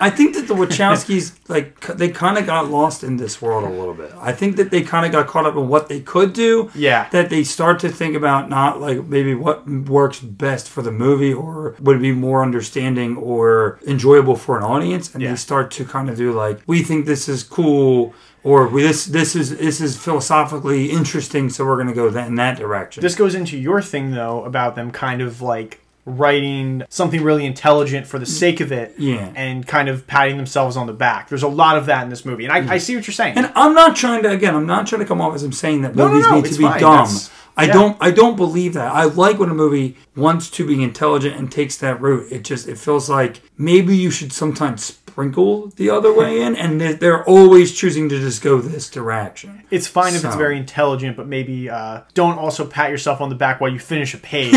I think that the Wachowskis, like, they kind of got lost in this world a little bit. I think that they kind of got caught up in what they could do. Yeah. That they start to think about not, like, maybe what works best for the movie or would be more understanding or enjoyable for an audience. And yeah. they start to kind of do, like, we think this is cool. Or we, this this is this is philosophically interesting, so we're going to go that, in that direction. This goes into your thing, though, about them kind of, like, writing something really intelligent for the sake of it yeah. and kind of patting themselves on the back. There's a lot of that in this movie, and I, yeah. I see what you're saying. And I'm not trying to, again, I'm not trying to come off as I'm saying that no, movies no, no, need to be fine. dumb. That's, I yeah. don't I don't believe that. I like when a movie wants to be intelligent and takes that route. It just, it feels like maybe you should sometimes sprinkle the other way in, and they're always choosing to just go this direction. It's fine so. if it's very intelligent, but maybe uh, don't also pat yourself on the back while you finish a page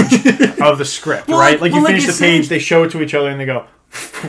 of the script, well, right? Like, like well, you finish like the page, they show it to each other, and they go,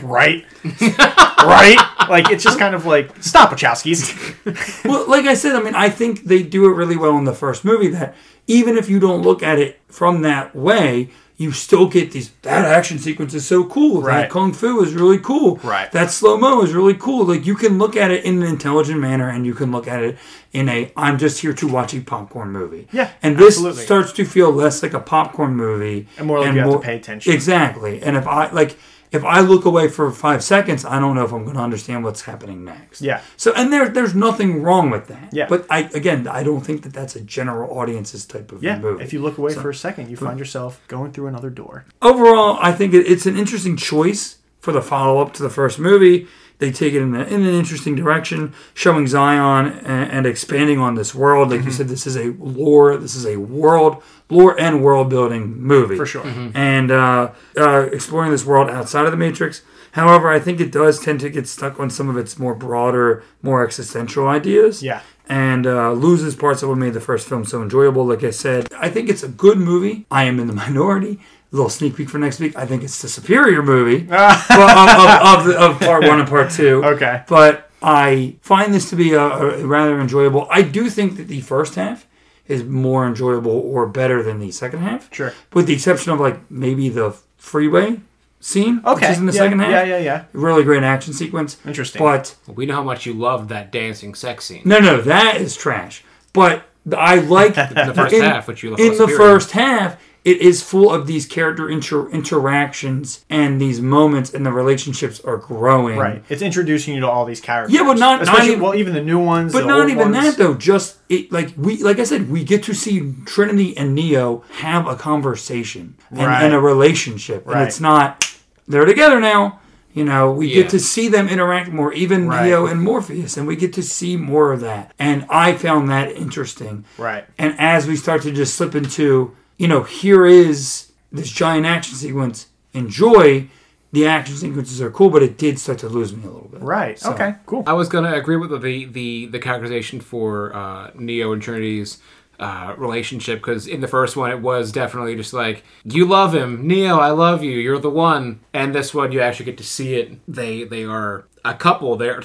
right? Right? Like, it's just kind of like, stop, Wachowskis. Well, like I said, I mean, I think they do it really well in the first movie that even if you don't look at it from that way, you still get these, that action sequence is so cool. Right. That Kung Fu is really cool. Right. That slow-mo is really cool. Like, you can look at it in an intelligent manner, and you can look at it in a, I'm just here to watch a popcorn movie. Yeah, and this absolutely. starts to feel less like a popcorn movie. And more like and you more, have to pay attention. Exactly. And if I, like... If I look away for five seconds, I don't know if I'm going to understand what's happening next. Yeah. So, and there, there's nothing wrong with that. Yeah. But I, again, I don't think that that's a general audience's type of yeah. movie. Yeah. If you look away so, for a second, you find yourself going through another door. Overall, I think it, it's an interesting choice for the follow-up to the first movie. They take it in, a, in an interesting direction, showing Zion and, and expanding on this world. Like mm-hmm. you said, this is a lore. This is a world, lore and world-building movie. For sure. Mm-hmm. And uh, uh, exploring this world outside of the Matrix. However, I think it does tend to get stuck on some of its more broader, more existential ideas. Yeah. and uh, loses parts of what made the first film so enjoyable. Like I said, I think it's a good movie. I am in the minority. A little sneak peek for next week. I think it's the superior movie well, of, of, of, of part one and part two. Okay. But I find this to be a, a rather enjoyable. I do think that the first half is more enjoyable or better than the second half. Sure. With the exception of like maybe the freeway scene, okay, which is in the yeah, second half. Yeah, yeah, yeah. Really great action sequence. Interesting. But we know how much you loved that dancing sex scene. No, no, that is trash. But I like the, the first in, half, which you love. In the superior. First half, it is full of these character inter- interactions and these moments, and the relationships are growing. Right. It's introducing you to all these characters. Yeah, but not, especially, not even, well, even the new ones. But the not old even ones. That though. Just it, like we, like I said, we get to see Trinity and Neo have a conversation and, right. and a relationship, right. and it's not. They're together now. You know, we yeah. get to see them interact more, even right. Neo and Morpheus, and we get to see more of that. And I found that interesting. Right. And as we start to just slip into, you know, here is this giant action sequence. Enjoy. The action sequences are cool, but it did start to lose me a little bit. Right. So. Okay. Cool. I was going to agree with the, the, the characterization for uh, Neo and Trinity's Uh, relationship, because in the first one it was definitely just like, you love him, Neo, I love you, you're the one. And this one you actually get to see it. They they are a couple. They're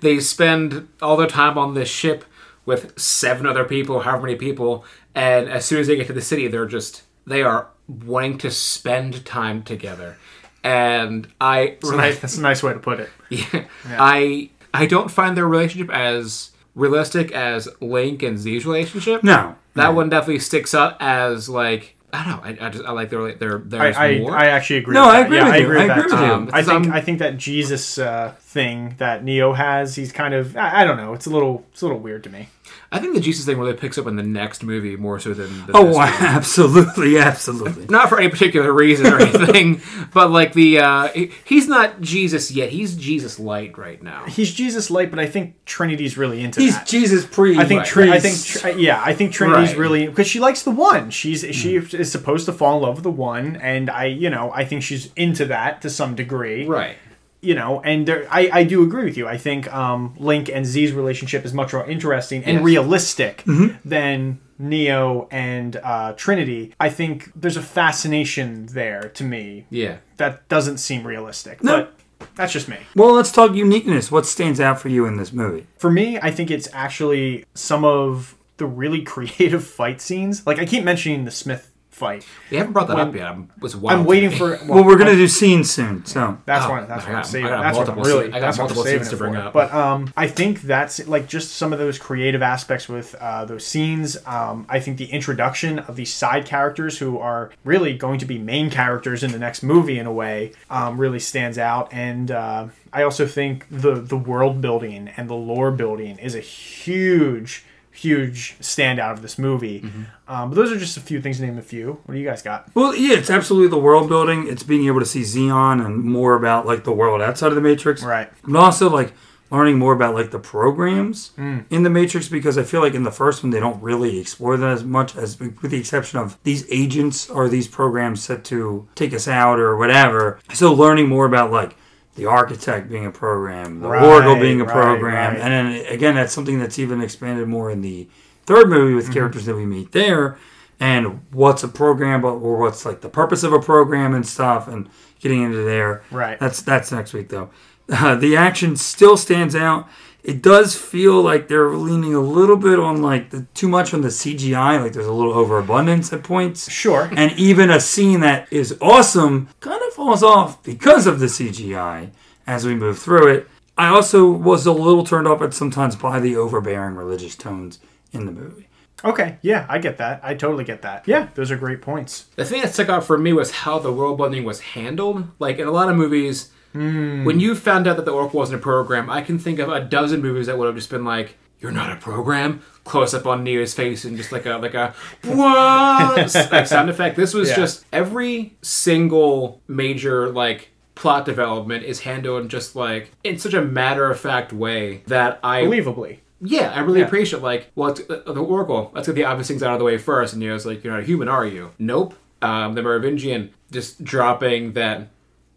they spend all their time on this ship with seven other people, however many people, and as soon as they get to the city, they're just they are wanting to spend time together. And I that's, nice, that's a nice way to put it. Yeah, yeah. I I don't find their relationship as realistic as Link and Z's relationship. No, that no. one definitely sticks up as like I don't know. I, I just I like their their there's I, more. I, I actually agree. No, with I, that. Agree yeah, with I agree. You. With I that. agree with um, you. I think um, I think that Jesus uh, thing that Neo has, he's kind of I, I don't know. It's a little it's a little weird to me. I think the Jesus thing really picks up in the next movie more so than the oh, I, absolutely, absolutely. Not for any particular reason or anything, but like the uh, he's not Jesus yet. He's Jesus light right now. He's Jesus light, but I think Trinity's really into he's that. He's Jesus priest. I think right. Trinity. I think yeah. I think Trinity's right. really because she likes the one. She's she mm. is supposed to fall in love with the one, and I you know I think she's into that to some degree. Right. You know, and there, I, I do agree with you. I think um, Link and Z's relationship is much more interesting and yes. realistic mm-hmm. than Neo and uh, Trinity. I think there's a fascination there to me. Yeah. That doesn't seem realistic. No. But that's just me. Well, let's talk uniqueness. What stands out for you in this movie? For me, I think it's actually some of the really creative fight scenes. Like, I keep mentioning the Smith fight. We haven't brought that when, up yet. I'm, was wild I'm waiting me. for. Well, well we're going to do scenes soon, so that's one. Oh, that's one. Saving. That's what I'm really. I got multiple scenes to bring up. But um, I think that's like just some of those creative aspects with uh, those scenes. Um, I think the introduction of these side characters who are really going to be main characters in the next movie in a way um, really stands out, and uh, I also think the the world building and the lore building is a huge. huge standout of this movie. Mm-hmm. Um, but those are just a few things to name a few. What do you guys got? Well, yeah, it's absolutely the world building. It's being able to see Zion and more about like the world outside of the Matrix. Right. And also like learning more about like the programs mm. in the Matrix, because I feel like in the first one they don't really explore that as much, as with the exception of these agents or these programs set to take us out or whatever. So learning more about like the Architect being a program, the right, Oracle being a right, program, right. and then again, that's something that's even expanded more in the third movie with mm-hmm. characters that we meet there, and what's a program, or what's like the purpose of a program and stuff, and getting into there. Right. That's that's next week though. Uh, the action still stands out. It does feel like they're leaning a little bit on like the, too much on the C G I. Like there's a little overabundance at points. Sure. And even a scene that is awesome kind of falls off because of the C G I as we move through it. I also was a little turned off at sometimes by the overbearing religious tones in the movie. Okay, yeah, I get that. I totally get that. Yeah, those are great points. The thing that stuck out for me was how the world building was handled. Like in a lot of movies, when you found out that the Oracle wasn't a program, I can think of a dozen movies that would have just been like, "You're not a program." Close up on Neo's face and just like a like a what like sound effect. This was yeah. just every single major like plot development is handled in just like in such a matter of fact way that I believably. Yeah, I really yeah. appreciate like well it's, uh, the Oracle. Let's get the obvious things out of the way first. And Neo's like, "You're not a human, are you?" Nope. Um, the Merovingian just dropping that.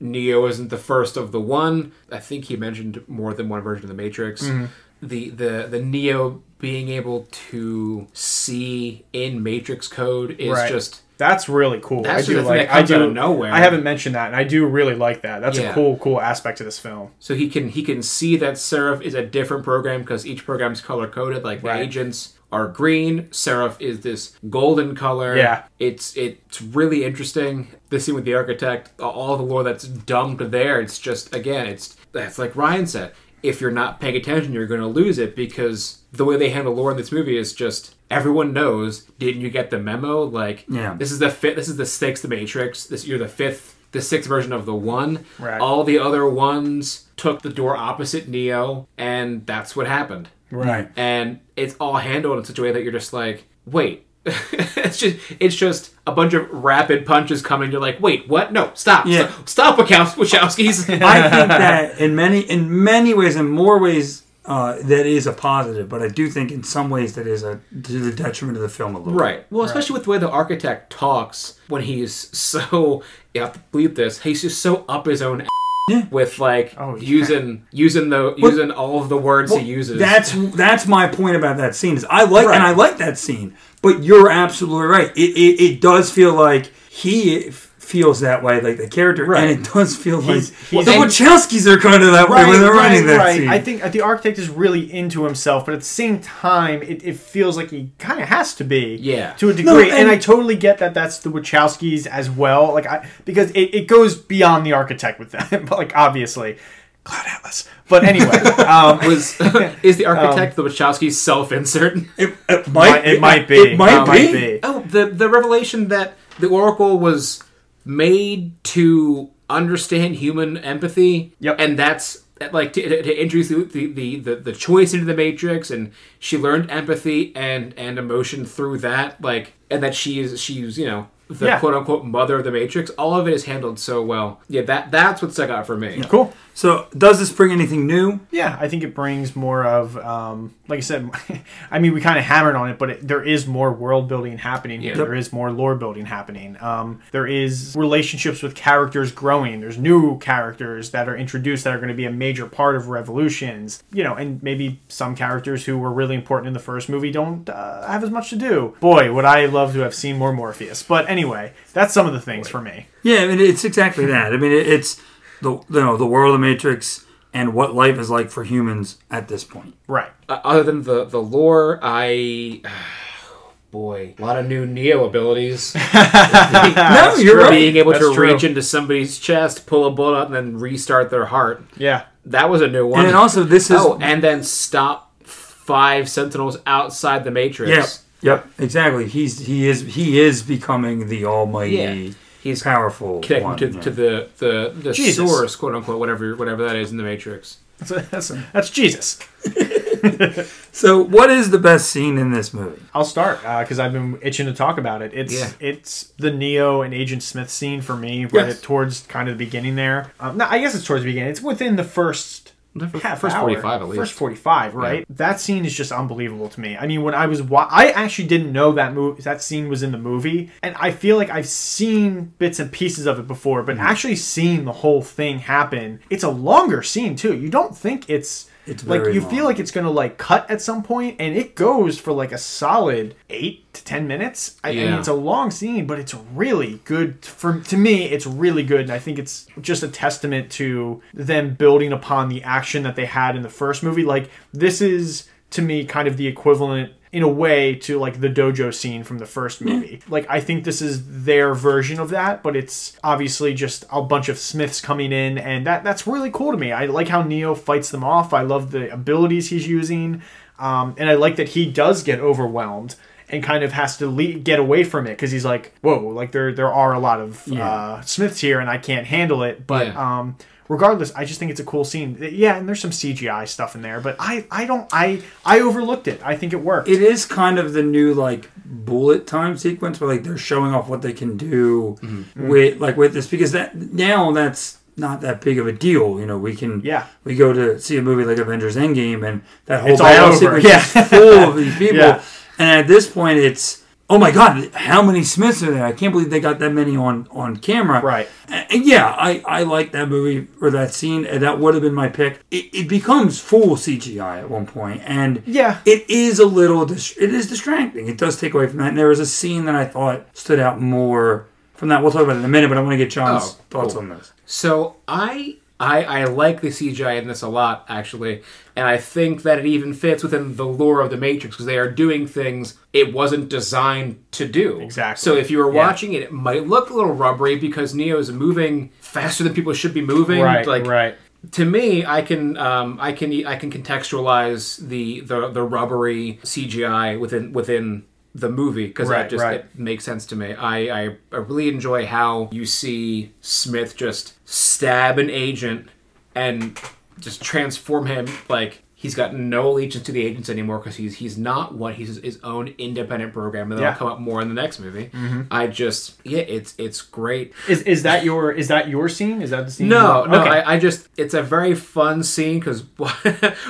Neo isn't the first of the one. I think he mentioned more than one version of the Matrix. Mm-hmm. the the the Neo being able to see in Matrix code is right. just that's really cool. That's I do like that comes I do out of nowhere. I haven't mentioned that, and I do really like that. That's yeah. a cool cool aspect of this film. So he can he can see that Seraph is a different program because each program is color coded. Like right. the agents are green. Seraph is this golden color. Yeah, it's it's really interesting. The scene with the architect, all the lore that's dumped there. It's just again, it's that's like Ryan said. If you're not paying attention, you're going to lose it because the way they handle lore in this movie is just everyone knows. Didn't you get the memo? Like, yeah. this is the fifth, this is the sixth Matrix. This you're the fifth, the sixth version of the one. Right. All the other ones took the door opposite Neo, and that's what happened. Right. And it's all handled in such a way that you're just like, wait. it's just it's just a bunch of rapid punches coming. You're like, wait, what? No, stop, yeah. stop, stop, Wachowskis. I think that in many in many ways, in more ways, uh, that is a positive. But I do think in some ways that is a to the detriment of the film a little. Right. Bit. Well, especially right. with the way the architect talks when he's so you have to bleep this. He's just so up his own. Yeah. With like oh, yeah. using using the well, using all of the words well, he uses. That's that's my point about that scene. Is I like right. and I like that scene. But you're absolutely right. It, it it does feel like he feels that way, like the character, right. and it does feel he's, like he's, the Wachowskis are kind of that right, way when they're right, writing that right. scene. I think the architect is really into himself, but at the same time, it, it feels like he kind of has to be, yeah, to a degree. No, and, and I totally get that that's the Wachowskis as well, like I because it, it goes beyond the architect with them, but like obviously. Cloud Atlas. But anyway, um, was is the architect um, the Wachowskis self-insert? It, it might. It, it might be. It might, um, be. might be. Oh, the the revelation that the Oracle was made to understand human empathy. Yep. And that's like to, to introduce the the, the the choice into the Matrix, and she learned empathy and and emotion through that. Like, and that she is she's you know. The yeah. quote-unquote mother of the Matrix. All of it is handled so well. Yeah, that that's what stuck out for me. Yeah. Cool. So, does this bring anything new? Yeah, I think it brings more of, um, like I said, I mean, we kind of hammered on it, but it, there is more world-building happening here. Yeah. There is more lore-building happening. Um, there is relationships with characters growing. There's new characters that are introduced that are going to be a major part of Revolutions. You know, and maybe some characters who were really important in the first movie don't uh, have as much to do. Boy, would I love to have seen more Morpheus. But anyway. Anyway, that's some of the things for me. Yeah, I mean, it's exactly that. I mean, it's the you know the world of the Matrix and what life is like for humans at this point. Right. Uh, other than the, the lore, I... Oh boy. A lot of new Neo abilities. No, you're right. Being able that's to true. reach into somebody's chest, pull a bullet out, and then restart their heart. Yeah. That was a new one. And also this is... Oh, and then stop five sentinels outside the Matrix. Yeah. Yep, exactly. He's he is he is becoming the almighty. Yeah. He's powerful. Connecting one, to, yeah. to the the, the source, quote unquote, whatever whatever that is in the Matrix. That's a, that's, a, that's Jesus. So, what is the best scene in this movie? I'll start because uh, I've been itching to talk about it. It's yeah. it's the Neo and Agent Smith scene for me, right yes. towards kind of the beginning there. Um, no, I guess it's towards the beginning. It's within the first. Yeah, first hour. forty-five at least. First forty-five, right? Yeah. That scene is just unbelievable to me. I mean, when I was... Wa- I actually didn't know that movie, that scene was in the movie. And I feel like I've seen bits and pieces of it before, but mm-hmm. actually seeing the whole thing happen, it's a longer scene, too. You don't think it's... It's like you long. feel like it's gonna like cut at some point, and it goes for like a solid eight to ten minutes. I, yeah. I mean, it's a long scene, but it's really good. For to me, it's really good, and I think it's just a testament to them building upon the action that they had in the first movie. Like this is to me kind of the equivalent. In a way to like the dojo scene from the first movie. Like I think this is their version of that, but it's obviously just a bunch of Smiths coming in, and that that's really cool to me. I like how Neo fights them off. I love the abilities he's using, um, and I like that he does get overwhelmed and kind of has to leave, get away from it because he's like, whoa, like there there are a lot of yeah. uh, Smiths here, and I can't handle it. But yeah. um, regardless, I just think it's a cool scene. Yeah, and there's some C G I stuff in there, but I, I don't I I overlooked it. I think it worked. It is kind of the new like bullet time sequence where like they're showing off what they can do mm-hmm. with like with this because that now that's not that big of a deal. You know, we can yeah. we go to see a movie like Avengers Endgame and that whole it's battle sequence yeah. is full of these people. Yeah. And at this point it's oh my God, how many Smiths are there? I can't believe they got that many on, on camera. Right. And yeah, I, I like that movie or that scene. That would have been my pick. It, it becomes full C G I at one point, and yeah, it is a little dis- it is distracting. It does take away from that. And there was a scene that I thought stood out more from that. We'll talk about it in a minute, but I want to get John's oh, thoughts cool. on this. So I. I, I like the C G I in this a lot, actually, and I think that it even fits within the lore of The Matrix, because they are doing things it wasn't designed to do. Exactly. So if you were yeah. watching it, it might look a little rubbery, because Neo is moving faster than people should be moving. Right, like, right. To me, I can um, I can I can contextualize the, the, the rubbery C G I within within the movie, because right, that just right. it makes sense to me. I, I, I really enjoy how you see Smith just stab an agent and just transform him. Like, he's got no allegiance to the agents anymore, because he's he's not what he's his own independent program, and that'll yeah. come up more in the next movie. Mm-hmm. I just yeah, it's it's great. Is is that your is that your scene? Is that the scene? No, no. Okay. I, I just it's a very fun scene, because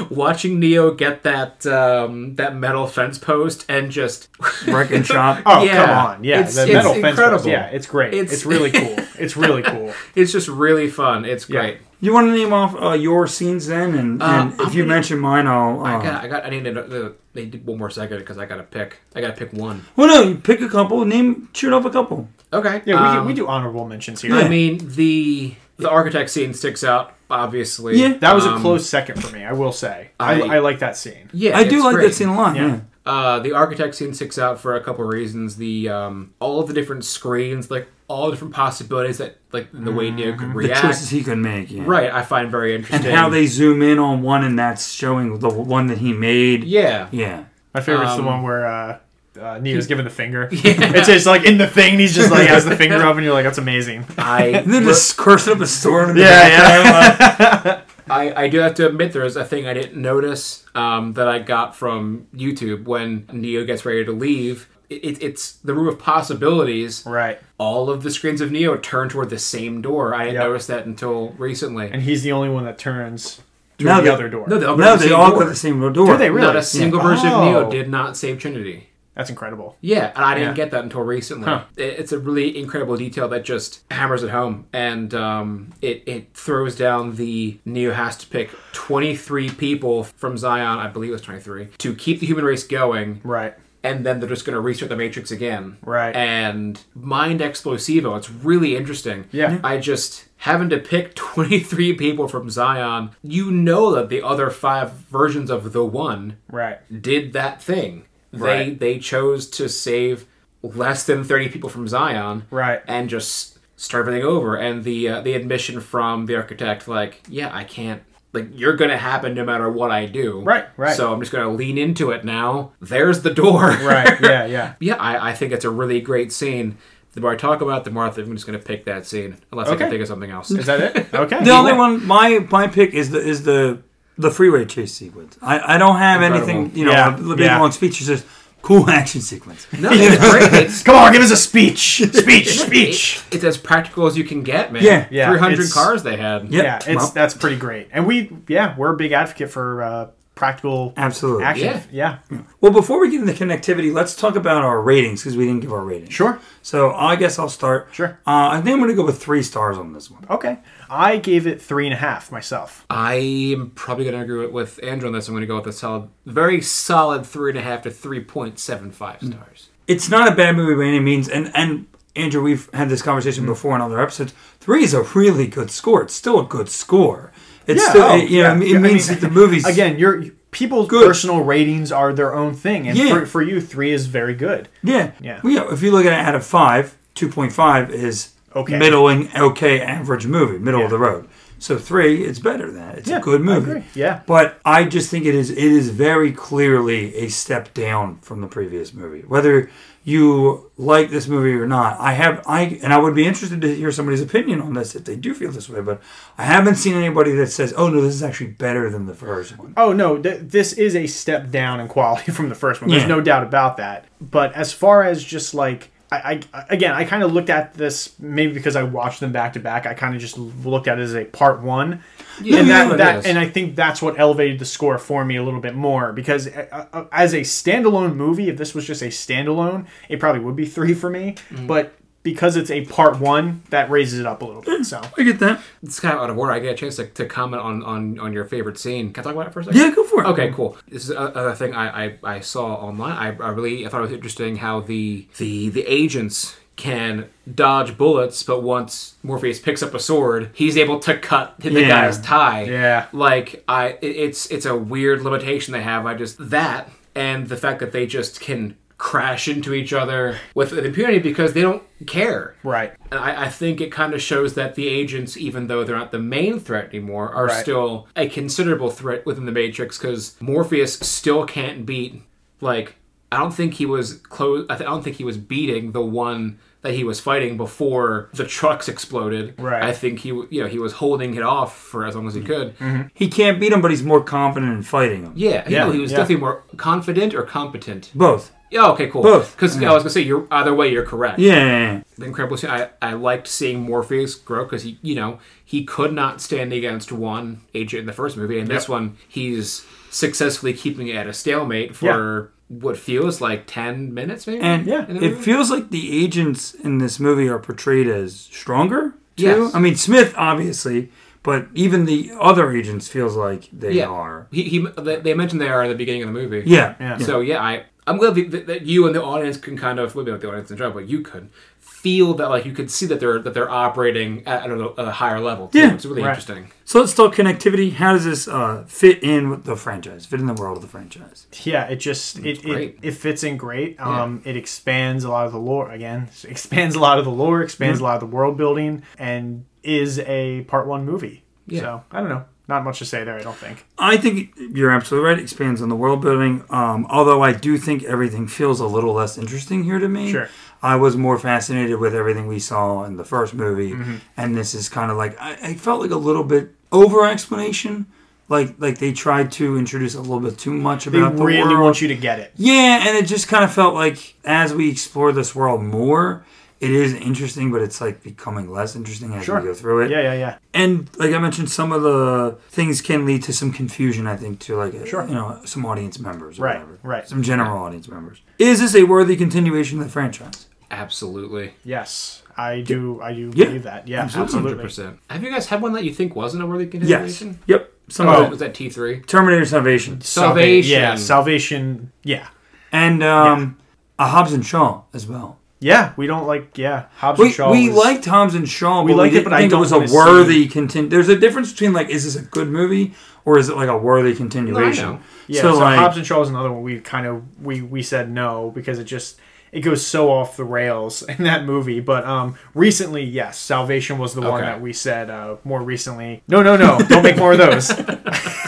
watching Neo get that um, that metal fence post and just wreck and chop. Oh yeah, come on, yeah, it's, the it's metal incredible. Fence post. Yeah, it's great. It's, it's really cool. It's really cool. It's just really fun. It's great. Yeah. You want to name off uh, your scenes then, and, and um, if you gonna, mention mine, I'll. Uh, I got. I got. I need to. They did one more second because I got to pick. I got to pick one. Well, no, you pick a couple. Name. Shoot off a couple. Okay. Yeah, we um, we do honorable mentions here. I mean, the the architect scene sticks out, obviously. Yeah, that was um, a close second for me. I will say. I I, I like that scene. Yeah, I do like great. that scene a lot. Yeah. yeah. Uh, the architect scene sticks out for a couple of reasons. The um, all of the different screens, like all the different possibilities that, like, the way Neo could react, the choices he could make, yeah. right? I find very interesting, and how they zoom in on one, and that's showing the one that he made. Yeah, yeah. My favorite's um, the one where uh, uh, Neo's he, given the finger. Yeah. It's just like in the thing, and he's just like has the finger up, and you're like, that's amazing. I and then just cursing up a storm. Yeah, yeah. yeah. I, I do have to admit there is a thing I didn't notice um, that I got from YouTube when Neo gets ready to leave. It, it, it's the room of possibilities. Right. All of the screens of Neo turn toward the same door. I yep. hadn't noticed that until recently. And he's the only one that turns to the they, other door. No, they all, no, the they all go to the same door. Do they really? Not a single yeah. version oh. of Neo did not save Trinity. That's incredible. Yeah, and I didn't yeah. get that until recently. Huh. It's a really incredible detail that just hammers it home, and um, it, it throws down the Neo has to pick twenty-three people from Zion, I believe it was twenty-three, to keep the human race going. Right. And then they're just going to restart the Matrix again. Right. And mind explosivo. It's really interesting. Yeah. I just... having to pick twenty-three people from Zion, you know that the other five versions of the one right. did that thing. They right. they chose to save less than thirty people from Zion, right? And just start everything over. And the uh, the admission from the architect, like, yeah, I can't. Like, you're gonna happen no matter what I do, right? Right. So I'm just gonna lean into it now. There's the door, right? Yeah, yeah, yeah. I, I think it's a really great scene. The more I talk about it, the more I think I'm just going to pick that scene, unless okay. I can think of something else. Is that it? Okay. The only one my my pick is the is the. The freeway chase sequence. I, I don't have Incredible. anything, you know, yeah. the big yeah. long speech. It's just cool action sequence. No, it's great. It's, Come on, give us a speech. Speech, speech. It, it's as practical as you can get, man. Yeah, yeah. three hundred cars they had. Yep. Yeah, it's well, that's pretty great. And we, yeah, we're a big advocate for uh, practical Absolutely. action. Yeah. yeah. Well, before we get into connectivity, let's talk about our ratings, because we didn't give our ratings. Sure. So I guess I'll start. Sure. Uh, I think I'm going to go with three stars on this one. Okay. I gave it three and a half myself. I'm probably going to agree with Andrew on this. I'm going to go with a solid, very solid three and a half to three point seven five stars. It's not a bad movie by any means. And, and Andrew, we've had this conversation mm-hmm. before in other episodes. Three is a really good score. It's still a good score. It's yeah, still, oh, it, you yeah. know, it means I mean, that the movie's... Again, you're... People's good. personal ratings are their own thing, and yeah. for, for you, three is very good. Yeah, yeah. Well, yeah. If you look at it out of five, two point five is okay, middling, okay, average movie, middle yeah. of the road. So three, it's better than that. It's yeah, a good movie. I agree. Yeah, but I just think it is. It is very clearly a step down from the previous movie. Whether you like this movie or not, I have. I and I would be interested to hear somebody's opinion on this if they do feel this way. But I haven't seen anybody that says, "Oh no, this is actually better than the first one." Oh no, th- this is a step down in quality from the first one. There's yeah. no doubt about that. But as far as just like I, I again, I kind of looked at this maybe because I watched them back to back. I kind of just looked at it as a part one, yeah, and that, that and I think that's what elevated the score for me a little bit more. Because as a standalone movie, if this was just a standalone, it probably would be three for me. Mm. But because it's a part one, that raises it up a little bit. So I get that. It's kind of out of order. I get a chance to, to comment on, on, on your favorite scene. Can I talk about it for a second? Yeah, go for it. Okay, cool. This is another thing I, I, I saw online. I, I really I thought it was interesting how the the the agents can dodge bullets, but once Morpheus picks up a sword, he's able to cut the yeah. guy's tie. Yeah, like I it's it's a weird limitation they have. I just that and the fact that they just can crash into each other with impunity because they don't care. Right. And I, I think it kind of shows that the agents, even though they're not the main threat anymore, are right. still a considerable threat within the Matrix, because Morpheus still can't beat, like, I don't think he was close, I, th- I don't think he was beating the one that he was fighting before the trucks exploded. Right. I think he, you know, he was holding it off for as long as he could. Mm-hmm. He can't beat him, but he's more confident in fighting him. Yeah. yeah. You know, he was yeah. definitely more confident or competent? Both. Yeah. Oh, okay. Cool. Both. Because yeah. you know, I was gonna say, you're either way, you're correct. Yeah. yeah, yeah. The incredible scene. I, I liked seeing Morpheus grow, because he, you know, he could not stand against one agent in the first movie, and yep. this one he's successfully keeping it at a stalemate for yeah. what feels like ten minutes, maybe. And yeah, it feels like the agents in this movie are portrayed as stronger too. Yes. I mean, Smith obviously. But even the other agents feels like they yeah. are. He, he, they mentioned they are at the beginning of the movie. Yeah. yeah. So, yeah, I, I'm glad that, that you and the audience can kind of, maybe not the audience in general, but you could feel that, like, you could see that they're that they're operating at, I don't know, a higher level. Too. Yeah. It's really right. interesting. So let's talk connectivity. How does this uh, fit in with the franchise, fit in the world of the franchise? Yeah, it just, it, it, it fits in great. Um, yeah. It expands a lot of the lore, again, expands a lot of the lore, expands mm-hmm. a lot of the world building, and is a part one movie. Yeah. So, I don't know. Not much to say there, I don't think. I think you're absolutely right. It expands on the world building. Um, although I do think everything feels a little less interesting here to me. Sure. I was more fascinated with everything we saw in the first movie. Mm-hmm. And this is kind of like, I, I felt like a little bit over-explanation. Like, like they tried to introduce a little bit too much about the world. They really want you to get it. Yeah, and it just kind of felt like as we explore this world more, it is interesting, but it's like becoming less interesting as sure. we go through it. Yeah, yeah, yeah. And like I mentioned, some of the things can lead to some confusion, I think, to like, sure. you know, some audience members or right, whatever. Right, some general yeah. audience members. Is this a worthy continuation of the franchise? Absolutely. Yes. I do I do yeah. believe that. Yeah, absolutely. one hundred percent. Have you guys had one that you think wasn't a worthy continuation? Yes. Yep. Some oh, of it. Was that T three? Terminator Salvation. Salvation. Yeah, Salvation. Yeah. And um, yeah. a Hobbs and Shaw as well. Yeah, we don't like, yeah, Hobbs we, and Shaw. We was, liked Hobbs and Shaw, but we, liked we didn't it, but think I don't it was a worthy continuation. There's a difference between, like, is this a good movie, or is it, like, a worthy continuation? No, I know. Yeah, so, so like, Hobbs and Shaw is another one we kind of, we, we said no, because it just, it goes so off the rails in that movie. But um, recently, yes, Salvation was the okay. one that we said uh, more recently. No, no, no, don't make more of those.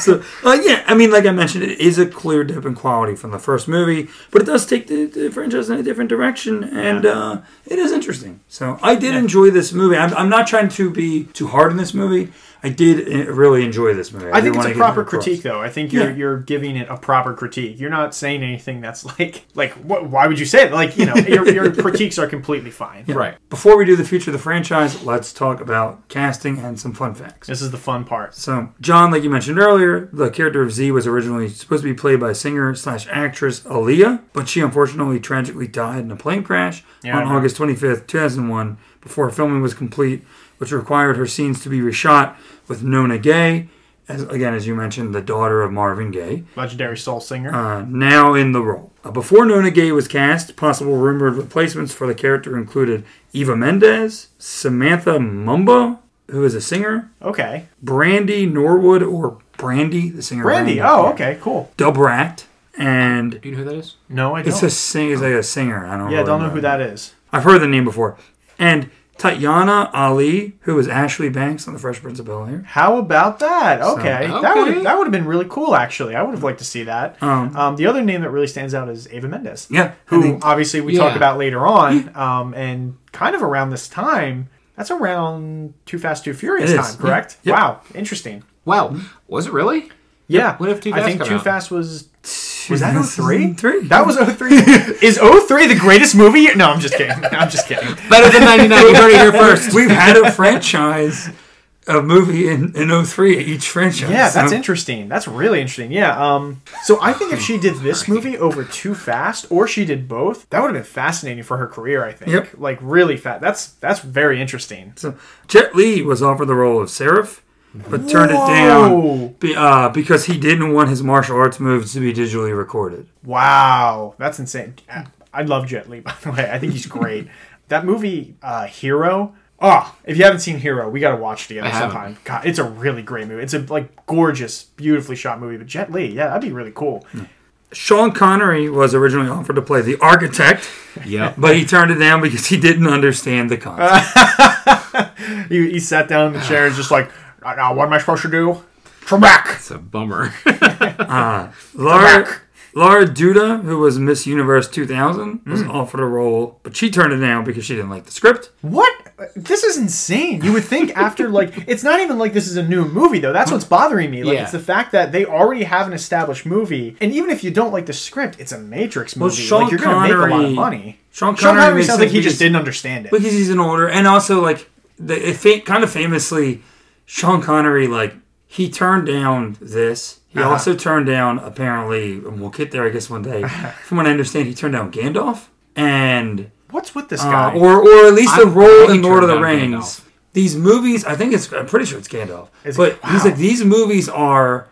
So, uh, yeah, I mean, like I mentioned, it is a clear dip in quality from the first movie, but it does take the, the franchise in a different direction, and yeah. uh, it is interesting. So I did yeah. enjoy this movie. I'm, I'm not trying to be too hard in this movie. I did really enjoy this movie. I, I think it's a proper critique, though. I think you're yeah. you're giving it a proper critique. You're not saying anything that's like, like what, why would you say it? Like, you know, your, your critiques are completely fine. Yeah. Right. Before we do the future of the franchise, let's talk about casting and some fun facts. This is the fun part. So, John, like you mentioned earlier, the character of Z was originally supposed to be played by singer slash actress Aaliyah, but she unfortunately tragically died in a plane crash yeah, on August twenty-fifth, two thousand one, before filming was complete, which required her scenes to be reshot with Nona Gaye, as, again, as you mentioned, the daughter of Marvin Gaye. Legendary soul singer. Uh, now in the role. Uh, before Nona Gaye was cast, possible rumored replacements for the character included Eva Mendes, Samantha Mumba, who is a singer. Okay. Brandy Norwood, or Brandy, the singer. Brandy, Brandy oh, okay, cool. Dubrat, and... Do you know who that is? No, I don't. It's a, sing- it's like a singer. I don't yeah, really don't know, know who that is. I've heard the name before. And... Tatyana Ali, who was Ashley Banks on The Fresh Prince of Bel-Air. How about that? Okay. So, okay. That would that would have been really cool, actually. I would have liked to see that. Um, um, the other name that really stands out is Eva Mendes. Yeah. Who think, obviously we yeah. talk about later on. Um, and kind of around this time, that's around Too Fast, Too Furious time, correct? Yeah. Yep. Wow. Interesting. Wow. Was it really? Yeah. What if Too Fast I think Too out? Fast was... was that oh three? Three. That was oh three. Is oh three the greatest movie? No, I'm just kidding. I'm just kidding. Better than ninety-nine. You heard it here first. We've had a franchise, a movie in, in oh three, each franchise. Yeah, that's so interesting. That's really interesting. Yeah. Um. So I think if she did this movie over Too Fast, or she did both, that would have been fascinating for her career, I think. Yep. Like, really fast. That's, that's very interesting. So Jet Li was offered the role of Seraph, but turned Whoa. it down uh, because he didn't want his martial arts moves to be digitally recorded. Wow. That's insane. I love Jet Li, by the way. I think he's great. That movie, uh, Hero. Oh, if you haven't seen Hero, we got to watch together I sometime. Haven't. God, it's a really great movie. It's a like gorgeous, beautifully shot movie. But Jet Li, yeah, that'd be really cool. Mm. Sean Connery was originally offered to play the Architect, yeah, but he turned it down because he didn't understand the concept. he, he sat down in the chair and just like, now, what am I supposed to do? Trebek. It's a bummer. uh, Laura, Laura Duda, who was Miss Universe two thousand, was mm. offered a role, but she turned it down because she didn't like the script. What? This is insane. You would think after, like, it's not even like this is a new movie, though. That's what's bothering me. Like, yeah. It's the fact that they already have an established movie, and even if you don't like the script, it's a Matrix movie. Well, Sean like, you're going to make a lot of money. Sean Connery, Sean Connery sounds like he just didn't understand it. Because he's an older, and also, like, the, it kind of famously... Sean Connery, like, he turned down this. He uh-huh. also turned down, apparently, and we'll get there, I guess, one day. Uh-huh. From what I understand, he turned down Gandalf. And... What's with this guy? Uh, or or at least I, the role in Lord of the Rings. Gandalf. These movies, I think it's... I'm pretty sure it's Gandalf. It's, but wow. he's like, these movies are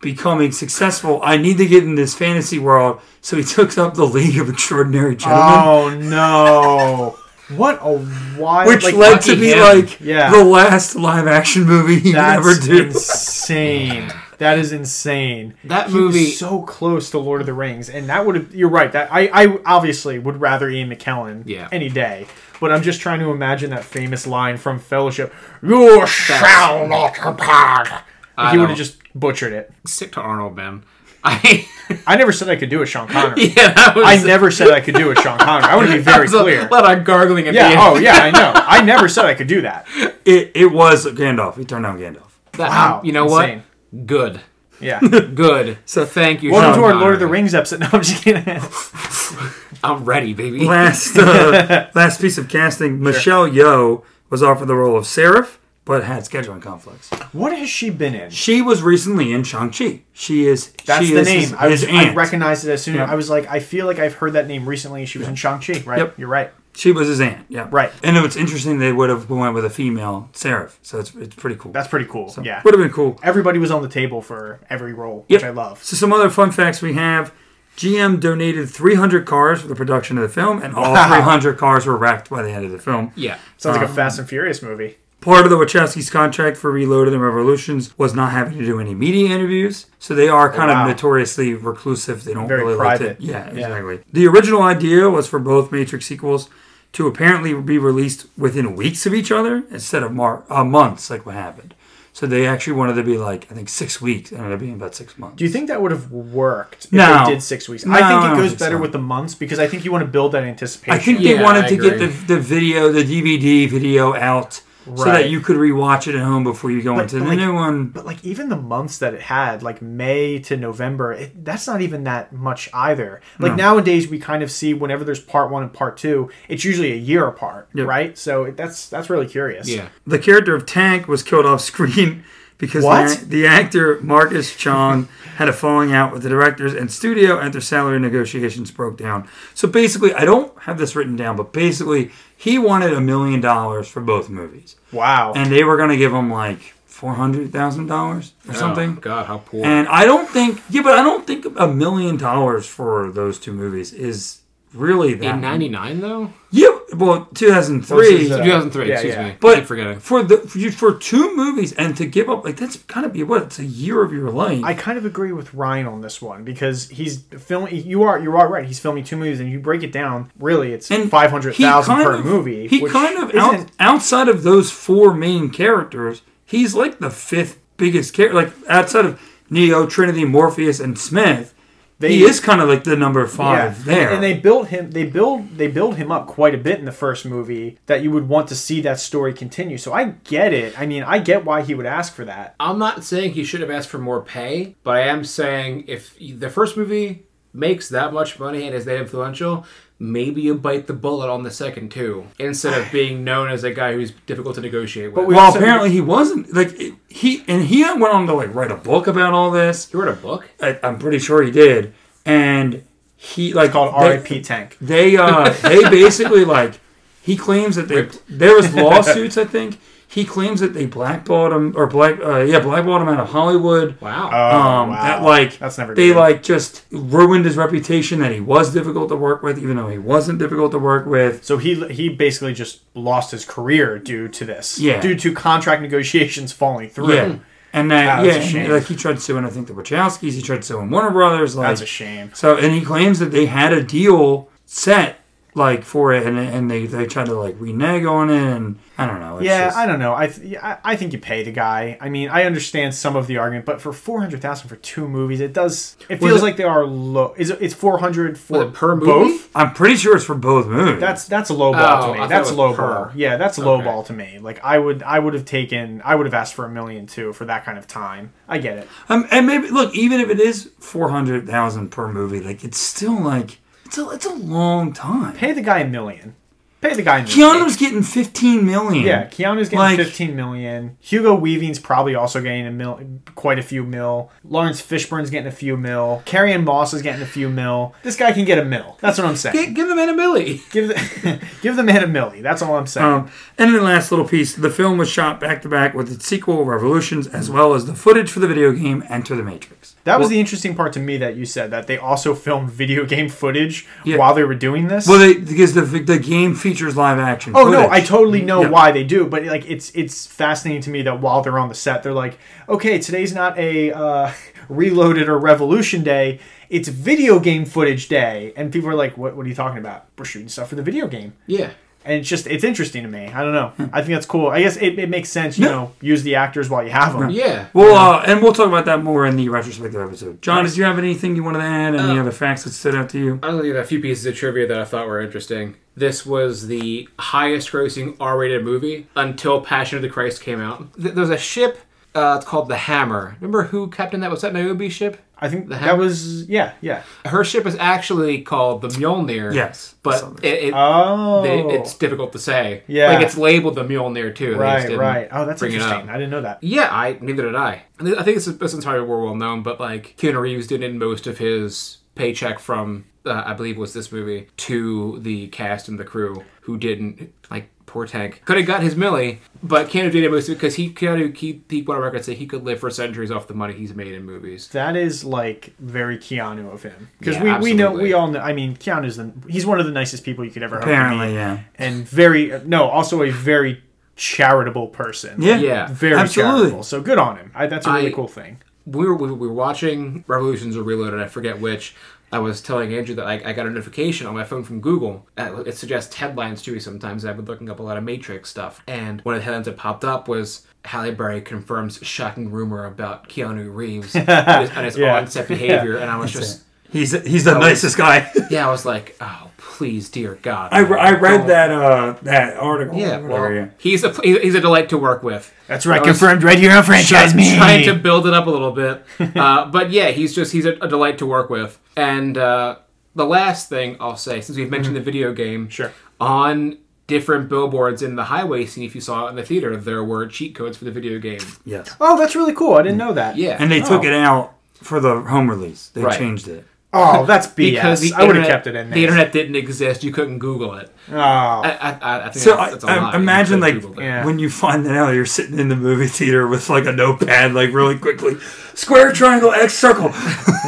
becoming successful. I need to get in this fantasy world. So he took up the League of Extraordinary Gentlemen. Oh, no. What a wild... Which like, led to be, him. like, yeah. the last live-action movie he ever did. insane. That is insane. That he movie... was so close to Lord of the Rings, and that would have... You're right. That I, I obviously would rather Ian McKellen yeah. any day, but I'm just trying to imagine that famous line from Fellowship, "You shall not depart." He would have just butchered it. Stick to Arnold, Ben. I I never said I could do a Sean Connery. Yeah, that was... I never said I could do a Sean Connery. I want to be very that was clear. A lot of gargling at yeah, the end. Oh, yeah, I know. I never said I could do that. It it was Gandalf. He turned down Gandalf. That, wow. You know insane. What? Good. Yeah. Good. So thank you, Welcome Sean to our Connery. Lord of the Rings episode. No, I'm just kidding. I'm ready, baby. Last, uh, last piece of casting, sure. Michelle Yeoh was offered the role of Seraph, but had scheduling conflicts. What has she been in? She was recently in Shang-Chi. She is... That's she the is name. His, I, was, his aunt. I recognized it as soon as... Yeah. I was like, I feel like I've heard that name recently. She was yeah. in Shang-Chi, right? Yep. You're right. She was his aunt, yeah. Right. And it's interesting they would have went with a female Seraph, so it's it's pretty cool. That's pretty cool, so yeah. Would have been cool. Everybody was on the table for every role, yep. which I love. So some other fun facts we have. G M donated three hundred cars for the production of the film, and all three hundred cars were wrecked by the end of the film. Yeah. Sounds um, like a Fast and Furious movie. Part of the Wachowskis' contract for Reloaded and Revolutions was not having to do any media interviews, so they are kind oh, wow. of notoriously reclusive. They don't Very really private. like it. Yeah, exactly. Yeah. The original idea was for both Matrix sequels to apparently be released within weeks of each other instead of mar- uh, months, like what happened. So they actually wanted to be like, I think six weeks. It ended up being about six months. Do you think that would have worked if no. they did six weeks? No, I think it goes think better so. with the months because I think you want to build that anticipation. I think yeah, they wanted I to agree. get the, the video, the D V D video out. Right. So that you could rewatch it at home before you go but, into but the like, new one. But like even the months that it had, like May to November, it, that's not even that much either. Like no. nowadays, we kind of see whenever there's part one and part two, it's usually a year apart, yep. right? So it, that's that's really curious. Yeah. The character of Tank was killed off screen because the, the actor Marcus Chong had a falling out with the directors and studio, and their salary negotiations broke down. So basically, I don't have this written down, but basically. He wanted a million dollars for both movies. Wow. And they were going to give him like four hundred thousand dollars or something. Oh, God, how poor. And I don't think, yeah, but I don't think a million dollars for those two movies is really that. In ninety-nine, though? Yeah, well, two thousand three. Well, uh, two thousand three, yeah, excuse yeah. me. But I keep forgetting. For, the, for, you, for two movies and to give up, like, that's got to be what? It's a year of your life. I kind of agree with Ryan on this one because he's filming, you are you are right, he's filming two movies and you break it down, really, it's five hundred thousand dollars per of, movie. He kind of, out, outside of those four main characters, he's like the fifth biggest character, like, outside of Neo, Trinity, Morpheus, and Smith. They, he is kind of like the number five yeah. there, and they built him. They build they build him up quite a bit in the first movie that you would want to see that story continue. So I get it. I mean, I get why he would ask for that. I'm not saying he should have asked for more pay, but I am saying if the first movie makes that much money and is that influential, maybe you bite the bullet on the second two instead of being known as a guy who's difficult to negotiate with. But we well, also, apparently he wasn't. Like it, he and he went on to like write a book about all this. He wrote a book? I, I'm pretty sure he did. And he like it's called R I P Tank. They uh, they basically like he claims that they Ripped. there was lawsuits. I think he claims that they blackballed him or black uh, yeah blackballed him out of Hollywood. Wow. Oh, um, wow. That like that's never they good. Like just ruined his reputation that he was difficult to work with, even though he wasn't difficult to work with. So he he basically just lost his career due to this. Yeah. Due to contract negotiations falling through. Yeah. And that, oh, yeah, and, like he tried suing, I think, the Wachowskis. He tried suing Warner Brothers. Like, that's a shame. So, and he claims that they had a deal set, like, for it, and, and they, they tried to, like, renege on it, and I don't know. It's yeah, just, I don't know. I th- I think you pay the guy. I mean, I understand some of the argument, but for four hundred thousand dollars for two movies, it does, it feels it, like they are low. Is it, it's four hundred dollars for it per both? Movie? I'm pretty sure it's for both movies. That's that's a low ball oh, to me. That's low per. ball. Yeah, that's a low okay. ball to me. Like, I would I would have taken, I would have asked for a million, too, for that kind of time. I get it. Um, and maybe, look, even if it is four hundred thousand dollars per movie, like, it's still, like, It's a, it's a long time. Pay the guy a million. Pay the guy a million. Keanu's getting fifteen million. Yeah, Keanu's getting like, fifteen million. Hugo Weaving's probably also getting a mil, quite a few mil. Lawrence Fishburne's getting a few mil. Carrie-Anne Moss is getting a few mil. This guy can get a mil. That's what I'm saying. Give, give the man a millie. Give the, give the man a millie. That's all I'm saying. Um, and then the last little piece. The film was shot back-to-back with its sequel, Revolutions, as well as the footage for the video game, Enter the Matrix. That was well, the interesting part to me that you said that they also filmed video game footage yeah. while they were doing this. Well, they, because the the game features live action. Oh footage. no, I totally know yeah. why they do, but like it's it's fascinating to me that while they're on the set, they're like, okay, today's not a uh, Reloaded or Revolution Day. It's video game footage day, and people are like, what What are you talking about? We're shooting stuff for the video game. Yeah. And it's just, it's interesting to me. I don't know. I think that's cool. I guess it, it makes sense, you yeah. know, use the actors while you have them. Yeah. Well, uh, and we'll talk about that more in the retrospective episode. John, nice. Did you have anything you wanted to add? Any uh, other facts that stood out to you? I only got a few pieces of trivia that I thought were interesting. This was the highest grossing R-rated movie until Passion of the Christ came out. There's a ship, uh, it's called the Hammer. Remember who captained that? Was that Niobe ship? I think that was, yeah, yeah. Her ship is actually called the Mjolnir. Yes. But it, it, oh. they, it's difficult to say. Yeah. Like, it's labeled the Mjolnir, too. Right, right. Oh, that's interesting. I didn't know that. Yeah, I neither did I. I think this is, this entire war well known, but, like, Keanu Reeves did in most of his paycheck from, uh, I believe was this movie, to the cast and the crew who didn't, like, poor Tank. Could have got his millie, but Keanu did it mostly because he Keanu he, he went on record say he could live for centuries off the money he's made in movies. That is like very Keanu of him because yeah, we, we know we all know. I mean, Keanu's the he's one of the nicest people you could ever apparently hope to be. Yeah, and very no also a very charitable person. Yeah, yeah, very absolutely. Charitable. So good on him. I, that's a really I, cool thing. We were we were watching Revolutions or Reloaded. I forget which. I was telling Andrew that I, I got a notification on my phone from Google. Uh, it suggests headlines to me sometimes. I've been looking up a lot of Matrix stuff. And one of the headlines that popped up was, Halle Berry confirms shocking rumor about Keanu Reeves and his, and his yeah. on-set behavior. Yeah. And I was That's just... It. He's he's the I nicest was, guy. yeah, I was like, oh, please, dear God. I, I read don't. that uh, that article. Yeah, well, he's a he's a delight to work with. That's right, I confirmed right here on Franchise Me. Trying to build it up a little bit, uh, but yeah, he's just he's a, a delight to work with. And uh, the last thing I'll say, since we've mentioned mm-hmm. the video game, sure. on different billboards in the highway scene, if you saw it in the theater, there were cheat codes for the video game. Yes. Oh, that's really cool. I didn't know that. Yeah, and they oh. took it out for the home release. They right. changed it. Oh, that's B S. Because I would have kept it in there. The internet didn't exist. You couldn't Google it. Oh. I, I, I think so that's, that's a I, lot. Imagine, like, yeah. when you find that out, you're sitting in the movie theater with, like, a notepad, like, really quickly. Square, triangle, X, circle.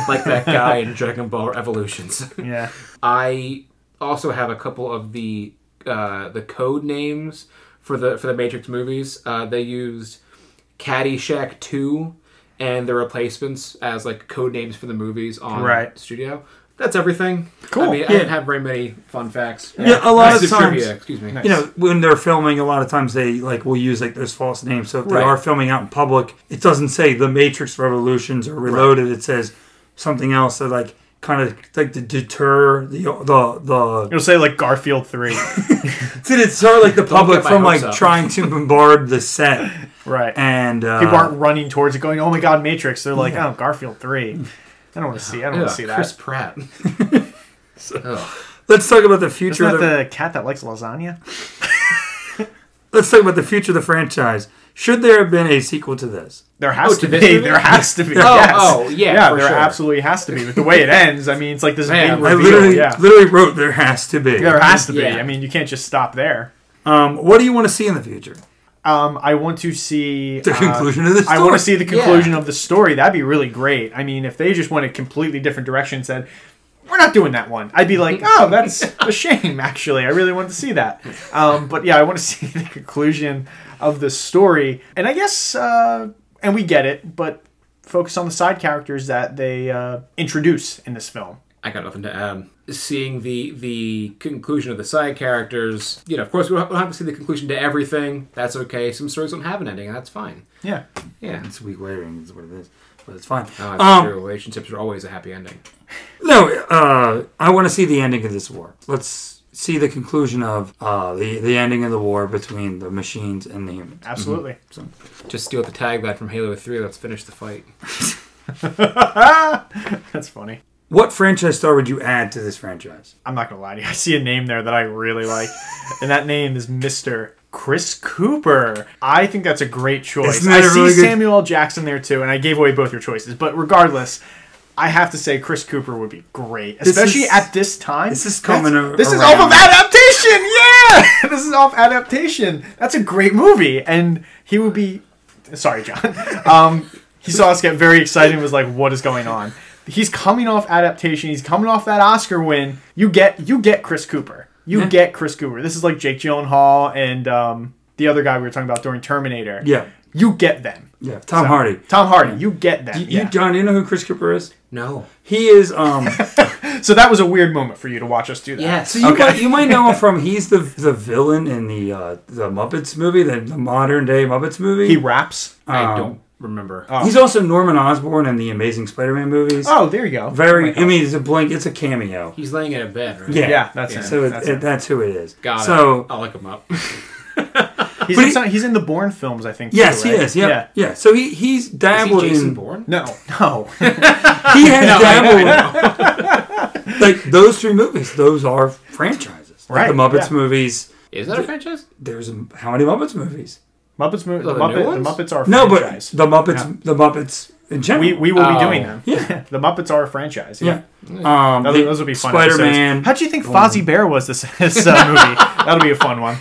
Like that guy in Dragon Ball Revolutions. Yeah. I also have a couple of the uh, the code names for the, for the Matrix movies. Uh, they used Caddyshack two. And the replacements as like code names for the movies on right. studio. That's everything. Cool. I mean, yeah. I didn't have very many fun facts. Yeah, yeah a lot nice of times. Trivia. Excuse me. Nice. You know, when they're filming, a lot of times they like will use like those false names. So if they right. are filming out in public, it doesn't say The Matrix Revolutions or Reloaded. Right. It says something else that like kind of like to deter the the the. It'll say like Garfield three. To deter like the public from like up. trying to bombard the set. Right. And uh, people aren't running towards it going, oh my God, Matrix. They're like, yeah. oh, Garfield three. I don't want to see. I don't want to see that. Chris Pratt. So, let's talk about the future. Isn't that the cat that likes lasagna? Let's talk about the future of the franchise. Should there have been a sequel to this? There has oh, to, to be. There has to be. oh, yes. oh, yeah. Yeah, there sure. absolutely has to be. But the way it ends, I mean, it's like this Man, big reveal. I literally, yeah. literally wrote, there has to be. There has to yeah. be. I mean, you can't just stop there. Um, what do you want to see in the future? Um, I want to see... The uh, conclusion of the story. I want to see the conclusion yeah. of the story. That'd be really great. I mean, if they just went a completely different direction and said... We're not doing that one. I'd be like, oh, that's a shame, actually. I really wanted to see that. Um, but yeah, I want to see the conclusion of the story. And I guess, uh, and we get it, but focus on the side characters that they uh, introduce in this film. I got nothing to add. Seeing the the conclusion of the side characters, you know, of course, we don't have to see the conclusion to everything. That's okay. Some stories don't have an ending, and that's fine. Yeah. Yeah. It's weak writing is what it is. But it's fine. Oh, um, your relationships are always a happy ending. No, uh, I want to see the ending of this war. Let's see the conclusion of uh, the, the ending of the war between the machines and the humans. Absolutely. Mm-hmm. So, just steal the tagline from Halo three, let's finish the fight. That's funny. What franchise star would you add to this franchise? I'm not going to lie to you. I see a name there that I really like, and that name is Mister Chris Cooper. I think that's a great choice. I see really Samuel L. Jackson there too, and I gave away both your choices. But regardless, I have to say Chris Cooper would be great, especially this is, at this time. This is coming around. This is off of Adaptation! Yeah! This is off Adaptation. That's a great movie. And he would be... Sorry, John. Um, he saw us get very excited and was like, what is going on? He's coming off Adaptation. He's coming off that Oscar win. You get, you get Chris Cooper. You yeah. get Chris Cooper. This is like Jake Gyllenhaal and um, the other guy we were talking about during Terminator. Yeah. You get them. Yeah. Tom so, Hardy. Tom Hardy. Yeah. You get them. You, yeah. you, John, you know who Chris Cooper is? No. He is... Um... So that was a weird moment for you to watch us do that. Yeah. So you, okay. might, you might know him from... He's the the villain in the uh, the Muppets movie, the, the modern-day Muppets movie. He raps. Um, I don't remember. Oh. He's also Norman Osborn in the Amazing Spider-Man movies. Oh, there you go. Very. Oh I mean, it's a blank. It's a cameo. He's laying in a bed, right? Yeah, yeah that's yeah, it. So that's, it, it. that's who it is. Got so, it. I'll look him up. he's, in he, some, he's in the Bourne films, I think. Yes, too, right? he is. Yep. Yeah, yeah. So he he's dabbled is he Jason in Bourne. No, no. he has no, dabbled. In, like those three movies, those are franchises. Right. Like the Muppets yeah. movies. Is that a franchise? There's a, how many Muppets movies? Muppets movie. The, the, Muppet, the Muppets are a no, franchise. but the Muppets, yeah. the Muppets in general. We, we will oh. be doing them. Yeah. The Muppets are a franchise. Yeah. yeah. Um, those, the, those will be fun. Spider-Man. How do you think Bourne. Fozzie Bear was this, this uh, movie? That'll be a fun one.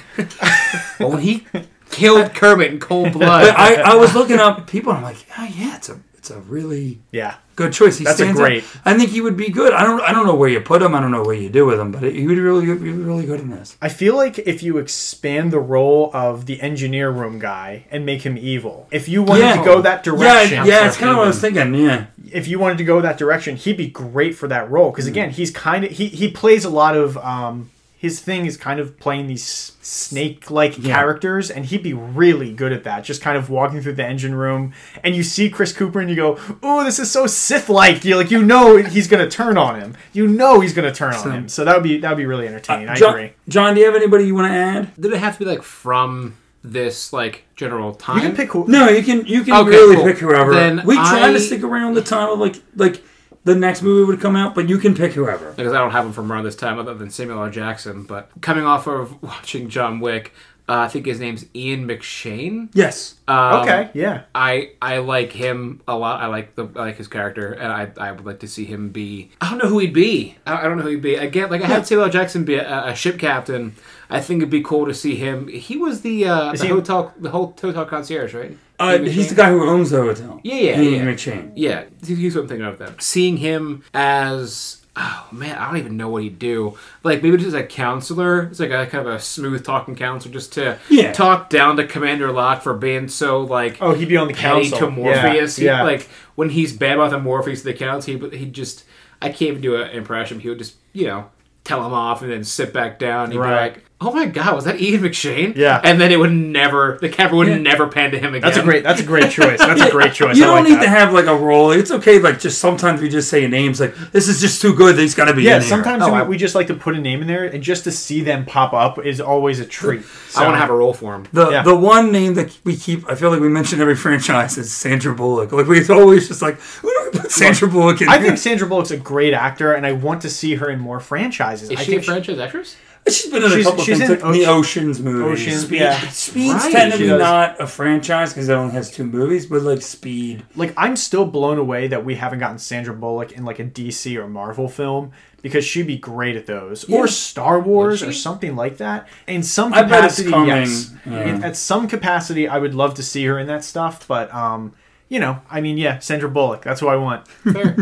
Well, he killed Kermit in cold blood. But I, I was looking up people, and I'm like, oh yeah, it's a it's a really yeah good choice. He That's stands a great. Up. I think he would be good. I don't I don't know where you put him. I don't know what you do with him, but he would be really really, really good in this. I feel like if you expand the role of the engineer room guy and make him evil, if you wanted yeah. to go that direction, yeah, yeah, it's kind of what I was thinking. Yeah, if you wanted to go that direction, he'd be great for that role because again, mm. he's kind of he he plays a lot of. Um, His thing is kind of playing these snake-like yeah. characters, and he'd be really good at that. Just kind of walking through the engine room, and you see Chris Cooper, and you go, "Ooh, this is so Sith-like." You like, you know, he's gonna turn on him. You know, he's gonna turn so, on him. So that would be that would be really entertaining. Uh, John, I agree. John, do you have anybody you want to add? Did it have to be like from this like general time? You can pick who. No, you can you can okay, really cool. pick whoever. Then we I... try to stick around the time of like like. The next movie would come out, but you can pick whoever. Because I don't have him from around this time other than Samuel L. Jackson, but coming off of watching John Wick, uh, I think his name's Ian McShane. Yes. Um, okay, yeah. I, I like him a lot. I like the I like his character, and I I would like to see him be... I don't know who he'd be. I, I don't know who he'd be. Again, like I had Samuel L. Jackson be a, a ship captain. I think it'd be cool to see him. He was the, uh, the, he... hotel, the whole hotel concierge, right? Uh, he's the guy who owns the hotel. Yeah, yeah, Ian yeah. McShane. Yeah, he's what I'm thinking of them. Seeing him as, oh man, I don't even know what he'd do. Like maybe just a counselor. It's like a kind of a smooth talking counselor, just to yeah. talk down to Commander Locke for being so like. Oh, he'd be on the council. To Morpheus, yeah. He, yeah. Like when he's bad mouthing Morpheus to the council, he he just I can't even do an impression. He would just you know tell him off and then sit back down. And he'd right. be like, oh my God, was that Ian McShane? Yeah. And then it would never, the camera would yeah. never pan to him again. That's a great, that's a great choice. That's a great choice. You I don't like need that. to have like a role. It's okay, like just sometimes we just say a name's like, this is just too good. It's got to be yeah, in there. Yeah, sometimes oh, we, I, we just like to put a name in there, and just to see them pop up is always a treat. So, I want to have a role for him. The yeah. the one name that we keep, I feel like we mention every franchise is Sandra Bullock. Like we always just like, who do we put Sandra Bullock in I here? think Sandra Bullock's a great actor, and I want to see her in more franchises. Is I she think a franchise she, actress? She's been in she's, a couple of things. Like Ocean, the Ocean's movies. Ocean, Speed. Yeah. Speed's right. technically not a franchise because it only has two movies, but like Speed. Like I'm still blown away that we haven't gotten Sandra Bullock in like a D C or Marvel film because she'd be great at those. Yeah. Or Star Wars or something like that. In some capacity, yes. Yeah. In, at some capacity, I would love to see her in that stuff, but um, you know, I mean, yeah, Sandra Bullock. That's who I want. Fair.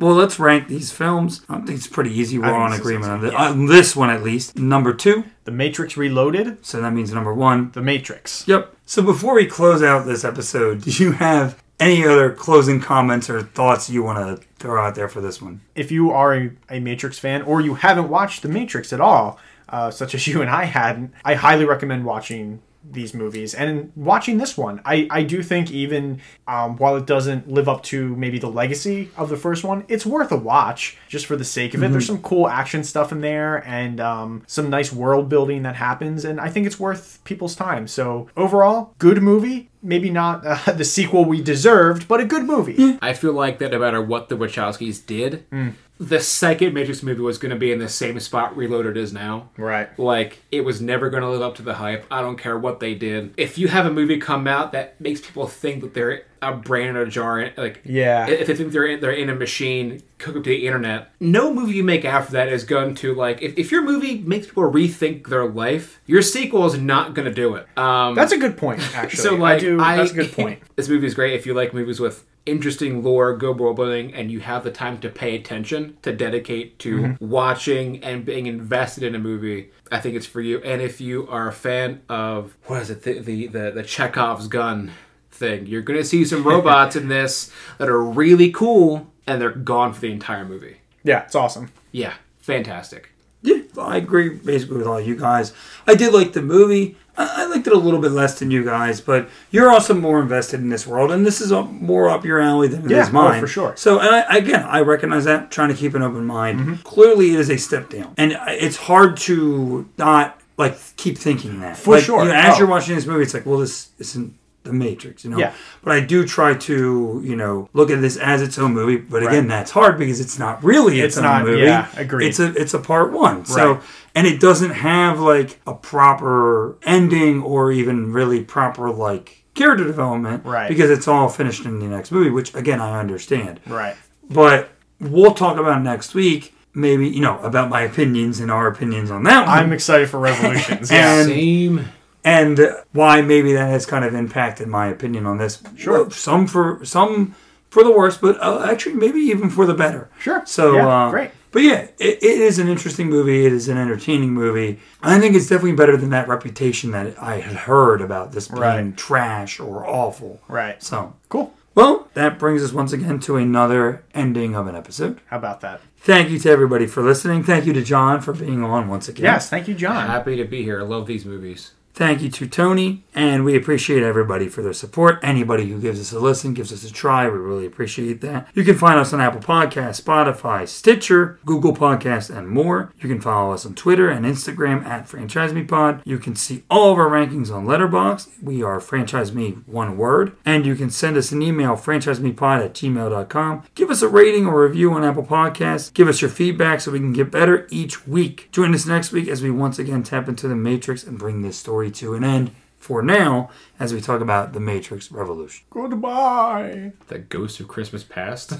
Well, let's rank these films. I think it's pretty easy. We're on agreement on this. Yeah. On this one, at least. Number two. The Matrix Reloaded. So that means number one. The Matrix. Yep. So before we close out this episode, do you have any other closing comments or thoughts you want to throw out there for this one? If you are a, a Matrix fan or you haven't watched The Matrix at all, uh, such as you and I hadn't, I highly recommend watching these movies and watching this one. I, I do think even um, while it doesn't live up to maybe the legacy of the first one, it's worth a watch just for the sake of it. Mm-hmm. There's some cool action stuff in there and um, some nice world building that happens, and I think it's worth people's time. So overall, good movie. Maybe not uh, the sequel we deserved, but a good movie. I feel like that no matter what the Wachowskis did, mm. the second Matrix movie was going to be in the same spot Reloaded is now. Right. Like, it was never going to live up to the hype. I don't care what they did. If you have a movie come out that makes people think that they're a brain in a jar, like, yeah. if they think they're in, they're in a machine, cook up to the internet, no movie you make after that is going to, like, if, if your movie makes people rethink their life, your sequel is not going to do it. Um, that's a good point, actually. So, like, I do, I, that's a good point. This movie is great if you like movies with interesting lore, good world building, and you have the time to pay attention, to dedicate to mm-hmm. watching and being invested in a movie. I think it's for you. And if you are a fan of, what is it, the the, the, the Chekhov's gun thing, you're going to see some robots in this that are really cool, and they're gone for the entire movie. Yeah, it's awesome. Yeah, fantastic. Yeah, I agree basically with all you guys. I did like the movie. I liked it a little bit less than you guys, but you're also more invested in this world, and this is more up your alley than it yeah, is mine. Oh, for sure. So, and I, again, I recognize that, trying to keep an open mind. Mm-hmm. Clearly, it is a step down, and it's hard to not, like, keep thinking that. For like, sure. You know, as oh. you're watching this movie, it's like, well, this isn't The Matrix, you know? Yeah. But I do try to, you know, look at this as its own movie, but again, right. that's hard because it's not really its, it's own not, movie. Yeah, agreed. It's a, it's a part one. Right. So, and it doesn't have, like, a proper ending or even really proper, like, character development. Right. Because it's all finished in the next movie, which, again, I understand. Right. But we'll talk about it next week. Maybe, you know, about my opinions and our opinions on that one. I'm excited for Revolutions. and, Same. And why maybe that has kind of impacted my opinion on this. Sure. Some for some for the worse, but uh, actually maybe even for the better. Sure. So, yeah, uh, great. But yeah, it, it is an interesting movie. It is an entertaining movie. I think it's definitely better than that reputation that I had heard about this being right. trash or awful. Right. So. Cool. Well, that brings us once again to another ending of an episode. How about that? Thank you to everybody for listening. Thank you to John for being on once again. Yes, thank you, John. Happy to be here. I love these movies. Thank you to Tony, and we appreciate everybody for their support. Anybody who gives us a listen, gives us a try, we really appreciate that. You can find us on Apple Podcasts, Spotify, Stitcher, Google Podcasts, and more. You can follow us on Twitter and Instagram at FranchiseMePod. You can see all of our rankings on Letterboxd. We are FranchiseMe, one word. And you can send us an email, franchisemepod at gmail dot com. Give us a rating or review on Apple Podcasts. Give us your feedback so we can get better each week. Join us next week as we once again tap into the Matrix and bring this story to an end for now as we talk about The Matrix Revolution. Goodbye. The ghost of Christmas past.